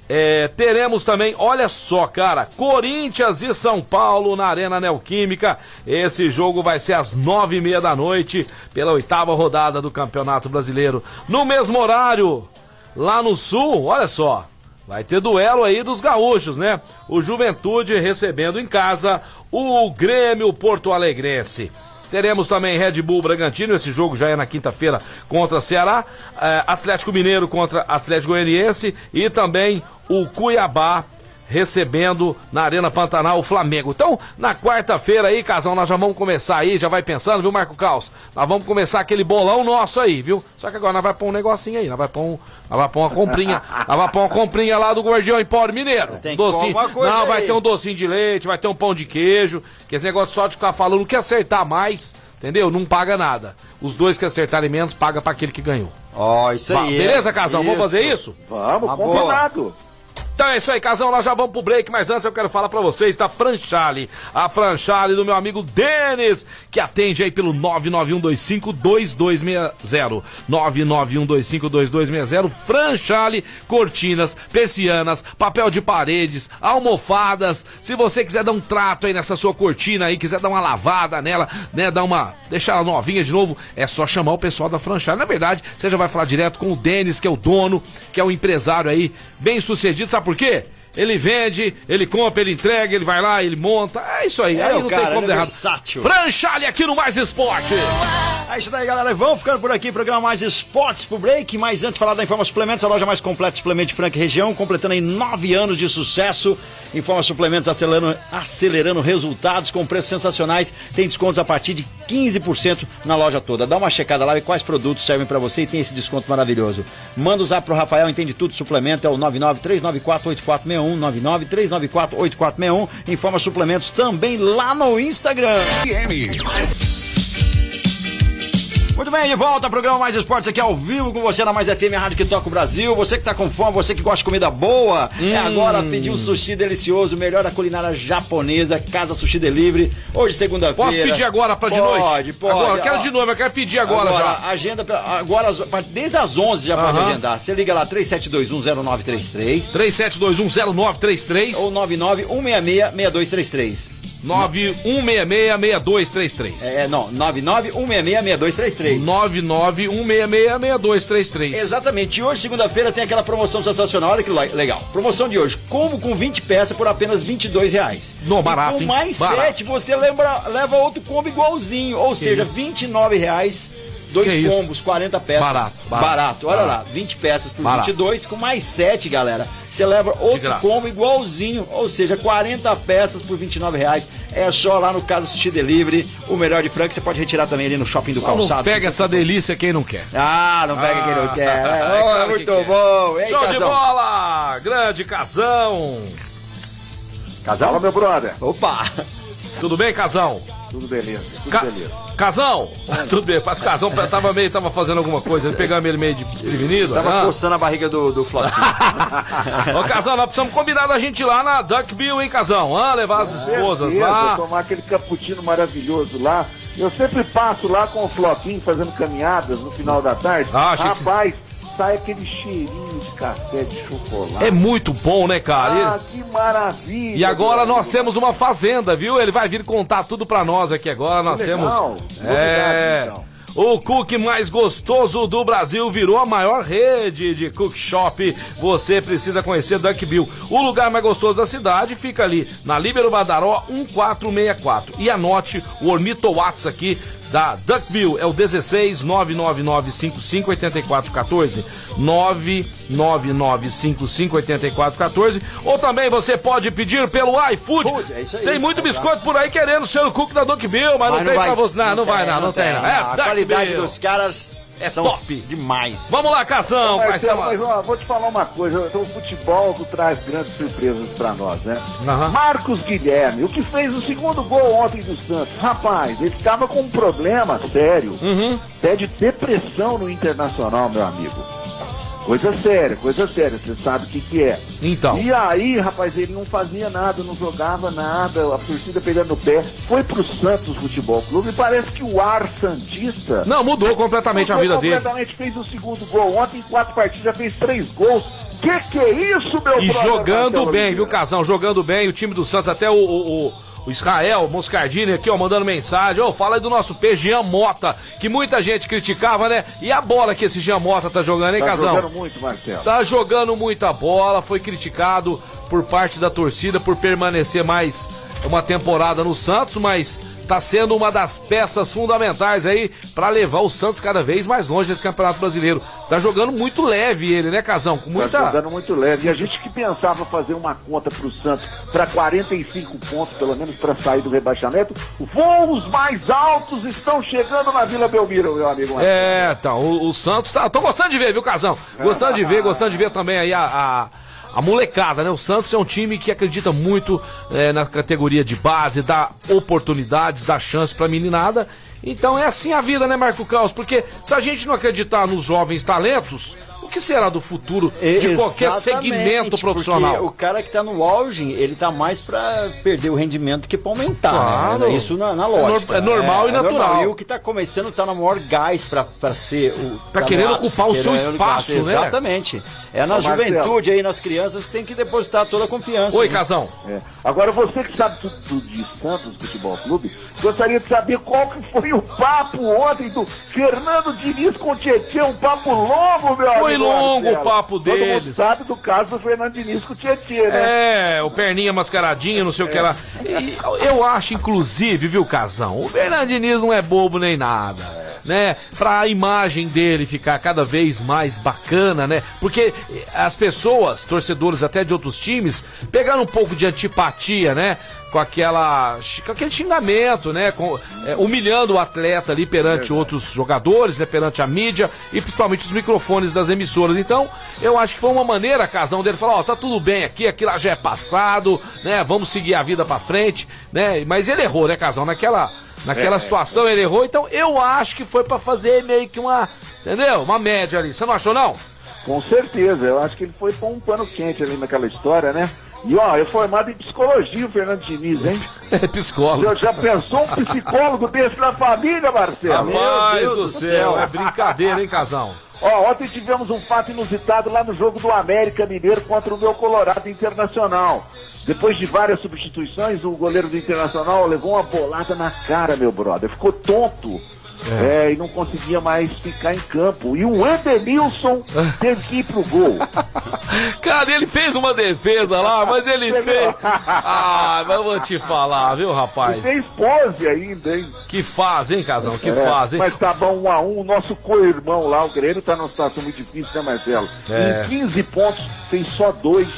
É, teremos também, olha só, cara, Corinthians e São Paulo na Arena Neoquímica. Esse jogo vai ser às nove e meia da noite pela oitava rodada do Campeonato Brasileiro. No mesmo horário, lá no Sul, olha só, vai ter duelo aí dos gaúchos, né? O Juventude recebendo em casa o Grêmio Porto Alegrense. Teremos também Red Bull Bragantino, esse jogo já é na quinta-feira contra Ceará, é, Atlético Mineiro contra Atlético Goianiense e também o Cuiabá recebendo na Arena Pantanal o Flamengo. Então, na quarta-feira aí, Casão, nós já vamos começar aí, já vai pensando, viu, Marco Caos? Nós vamos começar aquele bolão nosso aí, viu? Só que agora nós vai pôr um negocinho aí, nós vai pôr, um, nós vai pôr uma comprinha, nós vai pôr uma comprinha lá do Guardião Empório Mineiro. Tem docinho, que pôr uma coisa não, aí. Vai ter um docinho de leite, vai ter um pão de queijo, que esse negócio só de ficar falando que acertar mais, entendeu? Não paga nada. Os dois que acertarem menos, paga pra aquele que ganhou. Ó, oh, isso aí. Ba- beleza, Casão? Vamos fazer isso? Vamos, combinado. Então é isso aí, Casão, nós já vamos pro break, mas antes eu quero falar pra vocês da Franchale, a Franchale do meu amigo Denis, que atende aí pelo nove nove um dois cinco dois dois seis zero, nove nove um dois cinco dois dois seis zero, Franchale, cortinas, persianas, papel de paredes, almofadas. Se você quiser dar um trato aí nessa sua cortina aí, quiser dar uma lavada nela, né, dar uma, deixar ela novinha de novo, é só chamar o pessoal da Franchale. Na verdade, você já vai falar direto com o Denis, que é o dono, que é um empresário aí bem sucedido, sabe por quê? Ele vende, ele compra, ele entrega, ele vai lá, ele monta. É isso aí, é, aí não cara, tem como dar errado. Versátil. Franchale aqui no Mais Esporte. É isso daí, galera. Vamos ficando por aqui. Programa Mais Esportes pro break. Mas antes de falar da Informa Suplementos, a loja mais completa de suplementos de Franca e região, completando aí nove anos de sucesso. Informa Suplementos acelerando, acelerando resultados com preços sensacionais. Tem descontos a partir de quinze por cento na loja toda. Dá uma checada lá e quais produtos servem pra você e tem esse desconto maravilhoso. Manda usar pro Rafael, entende tudo. Suplemento é o nove nove três nove quatro oito quatro seis um. nove nove três nove quatro oito quatro seis um. Informa Suplementos também lá no Instagram. Muito bem, de volta ao programa Mais Esportes aqui ao vivo com você na Mais F M, a rádio que toca o Brasil. Você que tá com fome, você que gosta de comida boa, hum. é agora pedir um sushi delicioso, melhor da culinária japonesa, Casa Sushi Delivery, hoje segunda-feira. Posso pedir agora pra de pode, noite? Pode, pode. Agora, eu quero ó, de novo, eu quero pedir agora, agora já. Agenda, agora, desde as onze já pode uh-huh. agendar. Você liga lá, três sete dois um zero nove três três. três sete dois um zero nove três três. Ou nove nove um seis seis seis dois três três. nove um seis seis seis dois três três. É, não, nove nove um seis seis seis dois três três. nove nove um seis seis seis dois três três. Exatamente, e hoje, segunda-feira, tem aquela promoção sensacional, olha que legal. Promoção de hoje, combo com vinte peças por apenas vinte e dois reais. Não, barato, hein? Com mais sete, você lembra, leva outro combo igualzinho, ou seja, vinte e nove reais. Dois que combos, isso? quarenta peças. Barato, barato. Barato, olha barato. Lá, vinte peças por barato. vinte e dois, com mais sete, galera. Você leva outro combo igualzinho, ou seja, quarenta peças por vinte e nove reais. É só lá no Casa Sushi Delivery, o melhor de Franca. Você pode retirar também ali no Shopping do só Calçado. Não pega essa delícia quem não quer. Ah, não pega ah, quem não quer. É, é claro, muito que bom. Ei, show Casão. De bola, grande Casão. Casão? Fala, meu brother. Opa. Tudo bem, Casão? Tudo beleza, tudo Ca- beleza. Casão! Tudo bem, mas o Casão tava meio, tava fazendo alguma coisa, ele pegava ele meio desprevenido. Tava ah. coçando a barriga do, do Flávio. Ô, Casão, nós precisamos combinar da gente lá na Duck Bill, hein, Casão? Ah, levar as esposas é, lá. Tomar aquele cappuccino maravilhoso lá. Eu sempre passo lá com o Floquinho fazendo caminhadas no final da tarde. Ah, rapaz, que... sai aquele cheirinho de café, de chocolate. É muito bom, né, cara? Ah, e... que maravilha! E agora nós temos uma fazenda, viu? Ele vai vir contar tudo pra nós aqui agora. Nós legal. Temos. É. Então. O cookie mais gostoso do Brasil virou a maior rede de cook shop. Você precisa conhecer Duck Bill. O lugar mais gostoso da cidade fica ali na Líbero Badaró um quatro seis quatro. E anote o Ormito Watts aqui da Duck Bill. É o um seis nove nove nove cinco cinco oito quatro um quatro. nove nove nove cinco cinco oito quatro um quatro. Ou também você pode pedir pelo iFood. Food, é isso aí, tem muito é biscoito claro. Por aí querendo ser o cookie da Duck Bill, mas, mas não, não tem vai, pra você. Não, não, não vai, não, não, não tem. Não. Não. É, a qualidade Bill. Dos caras é são top demais. Vamos lá, Casão. Mas, mas, mas, ó, vou te falar uma coisa. O futebol traz grandes surpresas pra nós, né? Uhum. Marcos Guilherme, o que fez o segundo gol ontem do Santos. Rapaz, ele tava com um problema sério. Uhum. Até de depressão no Internacional, meu amigo. Coisa séria, coisa séria. Você sabe o que que é. Então. E aí, rapaz, ele não fazia nada, não jogava nada. A torcida pegando o pé. Foi pro Santos Futebol Clube e parece que o ar santista... Não, mudou completamente mudou a vida completamente, dele. Completamente, fez o segundo gol. Ontem, em quatro partidas, já fez três gols. Que que é isso, meu e brother? E jogando bem, viu, Casão? Jogando bem. O time do Santos, até o... o, o... O Israel Moscardini aqui, ó, mandando mensagem. Ó, fala aí do nosso P, Jean Mota, que muita gente criticava, né? E a bola que esse Jean Mota tá jogando, hein, tá Casão? Tá jogando muito, Marcelo. Tá jogando muita bola, foi criticado por parte da torcida por permanecer mais uma temporada no Santos, mas tá sendo uma das peças fundamentais aí pra levar o Santos cada vez mais longe desse Campeonato Brasileiro. Tá jogando muito leve ele, né, Casão? Com muita... Tá jogando muito leve. E a gente que pensava fazer uma conta pro Santos pra quarenta e cinco pontos, pelo menos pra sair do rebaixamento, voos mais altos estão chegando na Vila Belmiro, meu amigo. É, tá. O, o Santos tá... Tô gostando de ver, viu, Casão? Gostando de ver, gostando de ver também aí a... a... A molecada, né? O Santos é um time que acredita muito é, na categoria de base, dá oportunidades, dá chance pra meninada. Então é assim a vida, né, Marco Caos? Porque se a gente não acreditar nos jovens talentos, o que será do futuro de qualquer Exatamente, segmento profissional? Porque o cara que está no auge, ele está mais para perder o rendimento que para aumentar. Claro. Né? Isso na, na lógica. É, no, é normal é, e é natural. Normal. E o que está começando está na maior gás para ser o... Está querendo nós, ocupar o seu espaço, né? Exatamente. É na Ô, juventude, aí nas crianças que tem que depositar toda a confiança. Oi, né? Casão. É. Agora, você que sabe tudo, tudo disso, né, do Futebol Clube, gostaria de saber qual que foi o papo ontem do Fernando Diniz com o Tietê, um papo longo, meu amigo. Foi longo o papo dele. Todo mundo sabe do caso do Fernando Diniz com o Tietê, né? É, o perninha mascaradinho, não sei é. o que lá. E eu acho, inclusive, viu, Casão, o Fernando Diniz não é bobo nem nada, né? Pra a imagem dele ficar cada vez mais bacana, né? Porque as pessoas, torcedores até de outros times, pegaram um pouco de antipatia, né? Com, aquela, com aquele xingamento, né? Com, é, humilhando o atleta ali perante é outros jogadores, né? Perante a mídia e principalmente os microfones das emissoras. Então, eu acho que foi uma maneira, Casão, dele falar, ó, tá tudo bem aqui, aquilo já é passado, né? Vamos seguir a vida pra frente, né? Mas ele errou, né, Casão? Naquela, naquela é, situação é. ele errou, então eu acho que foi pra fazer meio que uma, entendeu? Uma média ali. Você não achou, não? Com certeza, eu acho que ele foi pôr um pano quente ali naquela história, né? E ó, eu formado em psicologia, o Fernando Diniz, hein? É psicólogo. Eu já pensou um psicólogo desse na família, Marcelo? Rapaz do céu, é brincadeira, hein, Casão? Ó, ontem tivemos um fato inusitado lá no jogo do América Mineiro contra o meu Colorado Internacional. Depois de várias substituições, o goleiro do Internacional levou uma bolada na cara, meu brother. Ficou tonto. É. é, e não conseguia mais ficar em campo. E o Edenilson teve que ir pro gol. Cara, ele fez uma defesa lá, mas ele fez. Ah, mas eu vou te falar, viu, rapaz? E fez pose ainda, hein? Que faz, hein, Casão? Que é, faz, hein? Mas tá bom, um a um. O nosso co-irmão lá, o Grêmio, tá numa situação muito difícil, né, Marcelo? É. Em quinze pontos, tem só dois.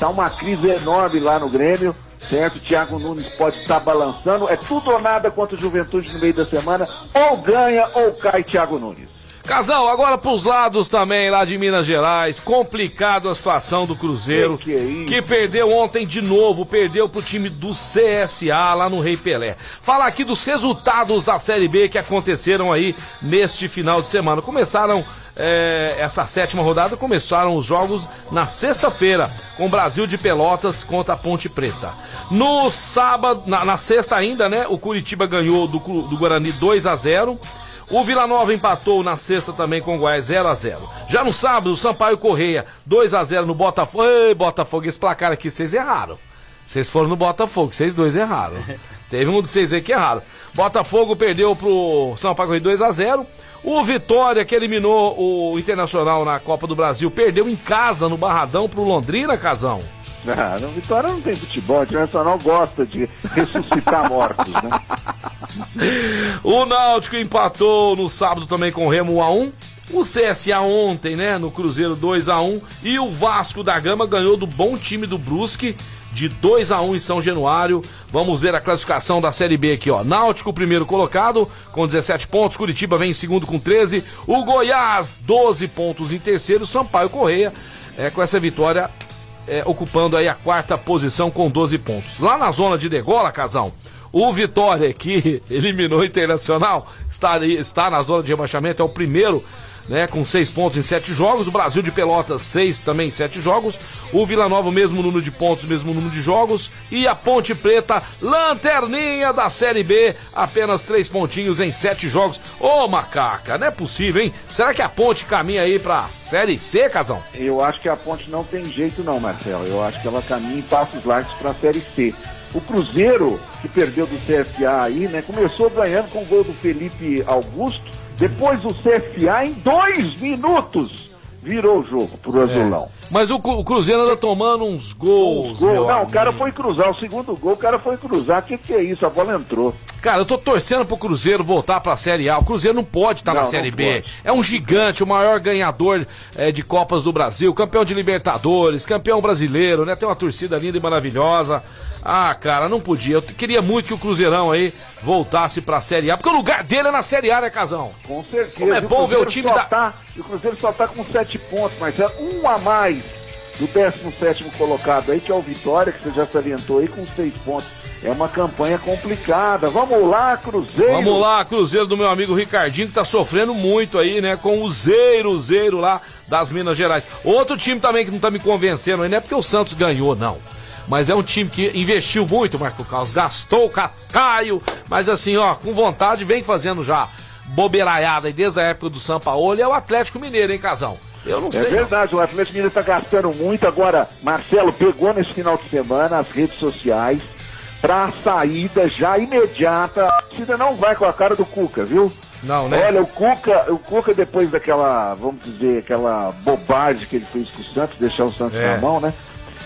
Tá uma crise enorme lá no Grêmio. Certo, Thiago Nunes pode estar balançando, é tudo ou nada contra o Juventude no meio da semana, ou ganha ou cai Thiago Nunes. Casal, agora pros lados também, lá de Minas Gerais, complicado a situação do Cruzeiro, que, que, é isso? que perdeu ontem de novo, perdeu pro time do C S A lá no Rei Pelé. Falar aqui dos resultados da Série B que aconteceram aí neste final de semana. Começaram... É, essa sétima rodada começaram os jogos na sexta-feira com o Brasil de Pelotas contra a Ponte Preta. No sábado, na, na sexta ainda, né? O Curitiba ganhou do, do Guarani dois a zero. O Vila Nova empatou na sexta também com o Goiás zero a zero. Já no sábado, o Sampaio Correia dois a zero no Botafogo. Ei, Botafogo, esse placar aqui vocês erraram. Vocês foram no Botafogo, vocês dois erraram. Teve um de vocês aí que erraram. Botafogo perdeu pro Sampaio Correia dois a zero. O Vitória, que eliminou o Internacional na Copa do Brasil, perdeu em casa, no Barradão, pro Londrina, Casão. Ah, o Vitória não tem futebol, o Internacional gosta de ressuscitar mortos, né? O Náutico empatou no sábado também com o Remo um a um. O C S A ontem, né, no Cruzeiro dois a um. E o Vasco da Gama ganhou do bom time do Brusque de dois a um em São Januário. Vamos ver a classificação da Série B aqui, ó. Náutico, primeiro colocado, com dezessete pontos. Curitiba vem em segundo com treze. O Goiás, doze pontos em terceiro. Sampaio Correia, é, com essa vitória, é, ocupando aí a quarta posição com doze pontos. Lá na zona de degola, Casão, o Vitória, que eliminou o Internacional, está, ali, está na zona de rebaixamento, é o primeiro, né, com seis pontos em sete jogos. O Brasil de Pelotas, seis também em sete jogos. O Vila Nova, mesmo número de pontos, mesmo número de jogos. E a Ponte Preta, lanterninha da Série B, apenas três pontinhos em sete jogos. Ô, macaca, não é possível, hein? Será que a Ponte caminha aí pra Série C, Casão? Eu acho que a Ponte não tem jeito não, Marcelo. Eu acho que ela caminha em passos largos pra Série C. O Cruzeiro, que perdeu do C S A aí, né, começou ganhando com o gol do Felipe Augusto. Depois o C S A, em dois minutos, virou o jogo pro Azulão. É. Mas o, o Cruzeiro anda tomando uns gols, uns gols. Não, amigo. O cara foi cruzar, o segundo gol, o cara foi cruzar. O que, que é isso? A bola entrou. Cara, eu tô torcendo pro Cruzeiro voltar pra Série A. O Cruzeiro não pode estar tá na Série B. Pode. É um gigante, o maior ganhador é, de Copas do Brasil, campeão de Libertadores, campeão brasileiro, né? Tem uma torcida linda e maravilhosa. Ah, cara, não podia. Eu queria muito que o Cruzeirão aí voltasse pra Série A, porque o lugar dele é na Série A, né, Casão? Com certeza. Como é bom o ver o time da... Tá, o Cruzeiro só tá com sete pontos, mas é um a mais do décimo sétimo colocado aí, que é o Vitória, que você já salientou aí, com seis pontos. É uma campanha complicada. Vamos lá, Cruzeiro. Vamos lá, Cruzeiro do meu amigo Ricardinho, que tá sofrendo muito aí, né, com o Zeiro, Zeiro lá das Minas Gerais. Outro time também que não tá me convencendo, não é porque o Santos ganhou, não. Mas é um time que investiu muito, Marco Carlos, gastou o cacaio, mas assim, ó, com vontade, vem fazendo já bobeiraiada e desde a época do Sampaoli é o Atlético Mineiro, hein, Casão? Eu não é sei. É verdade, não. O Atlético Mineiro tá gastando muito. Agora, Marcelo pegou nesse final de semana as redes sociais pra saída já imediata. A torcida não vai com a cara do Cuca, viu? Não, né? Olha, o Cuca, o Cuca depois daquela, vamos dizer, aquela bobagem que ele fez com o Santos, deixar o Santos é. na mão, né?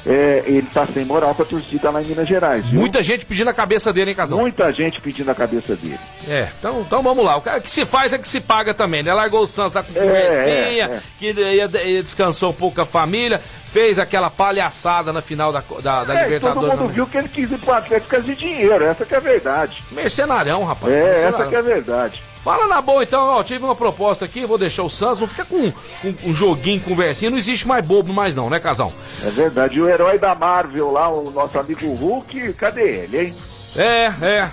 É, ele tá sem moral com a torcida lá em Minas Gerais, viu? Muita gente pedindo a cabeça dele, hein, Casão? Muita gente pedindo a cabeça dele. É, então, então vamos lá. O que se faz é que se paga também, né? Largou o Santos, a conversinha, é, é, é. que ia, ia, descansou um pouco a família, fez aquela palhaçada na final da, da, da é, Libertadores. Todo mundo viu que ele quis ir pro Atlético por causa de dinheiro, essa que é a verdade. Mercenarão, rapaz. É, mercenarão. Essa que é a verdade. Fala na boa, então, ó, tive uma proposta aqui, vou deixar o Santos, não fica com, com um joguinho, conversinha, não existe mais bobo mais não, né, Casão? É verdade, o herói da Marvel lá, o nosso amigo Hulk, cadê ele, hein? É, é,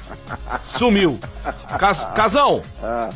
sumiu. Cas, Casão, ah.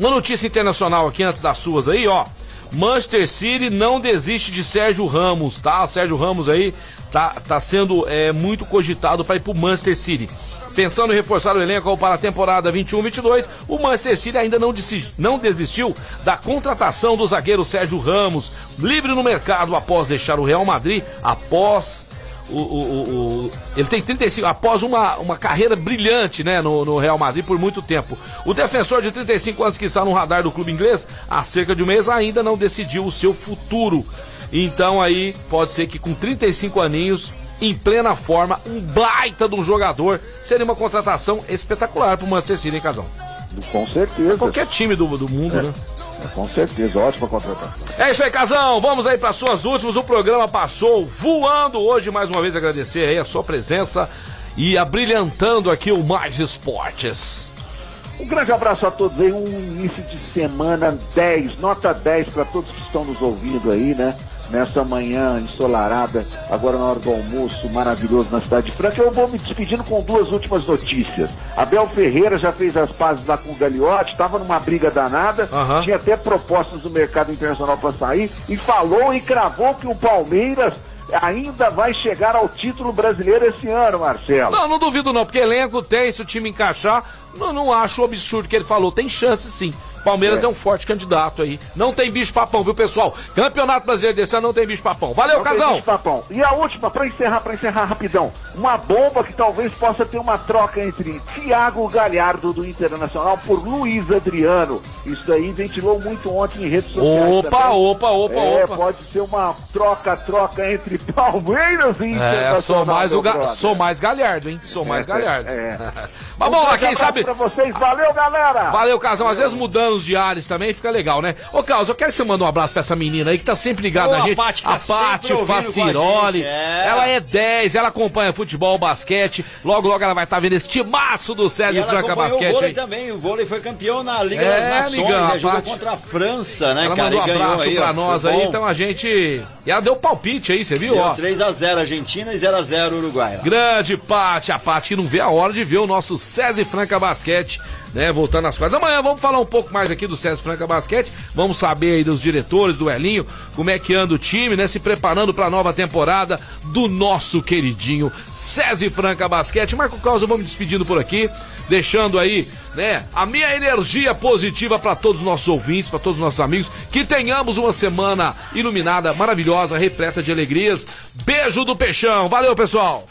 uma notícia internacional aqui antes das suas aí, ó, Manchester City não desiste de Sérgio Ramos, tá? Sérgio Ramos aí tá, tá sendo é, muito cogitado pra ir pro Manchester City. Pensando em reforçar o elenco para a temporada vinte e um vinte e dois, o Manchester City ainda não, desist, não desistiu da contratação do zagueiro Sérgio Ramos, livre no mercado após deixar o Real Madrid, após o, o, o, ele tem trinta e cinco, após uma, uma carreira brilhante, né, no, no Real Madrid por muito tempo. O defensor de trinta e cinco anos que está no radar do clube inglês há cerca de um mês ainda não decidiu o seu futuro. Então aí pode ser que com trinta e cinco aninhos, em plena forma, um baita de um jogador, seria uma contratação espetacular pro Manchester City, hein, Casão? Com certeza. É qualquer time do, do mundo, é, né? É, com certeza, ótima contratação. É isso aí, Casão, vamos aí para suas últimas, o programa passou voando hoje, mais uma vez agradecer aí a sua presença e abrilhantando aqui o Mais Esportes. Um grande abraço a todos aí, um início de semana dez, nota dez para todos que estão nos ouvindo aí, né? Nessa manhã ensolarada, agora na hora do almoço, maravilhoso na cidade de Franca. Eu vou me despedindo com duas últimas notícias. Abel Ferreira já fez as pazes lá com o Gagliotti, estava numa briga danada, uhum. tinha até propostas do mercado internacional para sair, e falou e cravou que o Palmeiras ainda vai chegar ao título brasileiro esse ano, Marcelo. Não, não duvido não, porque elenco tem, se o time encaixar, não, não acho o absurdo que ele falou, tem chance sim. Palmeiras é. é um forte candidato aí. Não tem bicho papão, viu, pessoal? Campeonato Brasileiro desse ano não tem bicho papão. Valeu, não, Casão! Tem bicho papão. E a última, pra encerrar, pra encerrar rapidão, uma bomba que talvez possa ter uma troca entre Thiago Galhardo do Internacional por Luiz Adriano. Isso daí ventilou muito ontem em redes sociais. Opa, também. opa, opa, é, opa. Pode ser uma troca, troca entre Palmeiras e Internacional. É, sou mais, o ga... sou mais Galhardo, hein? Sou mais é, Galhardo. É. Mas bom, um quem sabe... pra vocês, valeu, galera! Valeu, Casão. Às vezes mudando diários também, fica legal, né? Ô, Carlos, eu quero que você mande um abraço pra essa menina aí que tá sempre ligada na gente. Pátio, tá a Pátio Faciroli. É. Ela é dez, ela acompanha futebol, basquete. Logo, logo ela vai estar tá vendo esse timaço do Sérgio e Franca Basquete. O vôlei aí também, o vôlei foi campeão na Liga é, das Nações, amigão, né? Jogou contra a França, né, ela cara? Ela mandou um abraço aí, pra ó, nós aí, bom. Então a gente... E ela deu palpite aí, você viu? Ó. três a zero Argentina e zero a zero Uruguai. Lá. Grande Pátio, a Pátio que não vê a hora de ver o nosso Sérgio Franca Basquete, né, voltando às quadras. Amanhã vamos falar um pouco mais aqui do César Franca Basquete, vamos saber aí dos diretores, do Elinho, como é que anda o time, né, se preparando para a nova temporada do nosso queridinho César Franca Basquete. Marco Caos, eu vou me despedindo por aqui, deixando aí, né, a minha energia positiva para todos os nossos ouvintes, para todos os nossos amigos, que tenhamos uma semana iluminada, maravilhosa, repleta de alegrias. Beijo do Peixão, valeu, pessoal!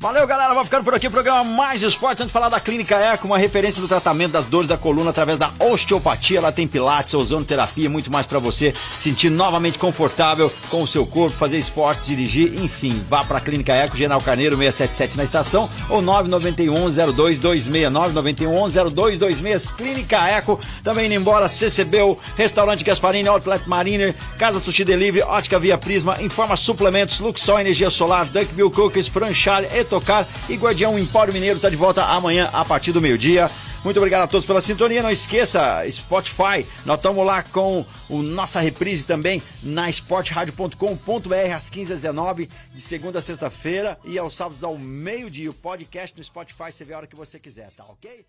Valeu, galera, vamos ficando por aqui, o programa Mais Esportes. Antes de falar da Clínica Eco, uma referência do tratamento das dores da coluna através da osteopatia. Lá tem pilates, ozonoterapia, muito mais para você sentir novamente confortável com o seu corpo, fazer esporte, dirigir, enfim. Vá para a Clínica Eco, General Carneiro, seiscentos e setenta e sete na estação, ou nove nove um zero dois dois seis, nove nove um zero dois dois seis. Clínica Eco, também indo embora, C C B, Restaurante Gasparini, Outlet Mariner, Casa Sushi Delivery, Ótica Via Prisma, Informa Suplementos, Luxão Energia Solar, Duck Bill Cooks, Franchale Etocar e Guardião Empório Mineiro está de volta amanhã a partir do meio-dia. Muito obrigado a todos pela sintonia. Não esqueça, Spotify, nós estamos lá com o nossa reprise também na esportradio ponto com ponto b r às quinze às dezenove, de segunda a sexta-feira e aos sábados ao meio-dia. O podcast no Spotify você vê a hora que você quiser, tá ok?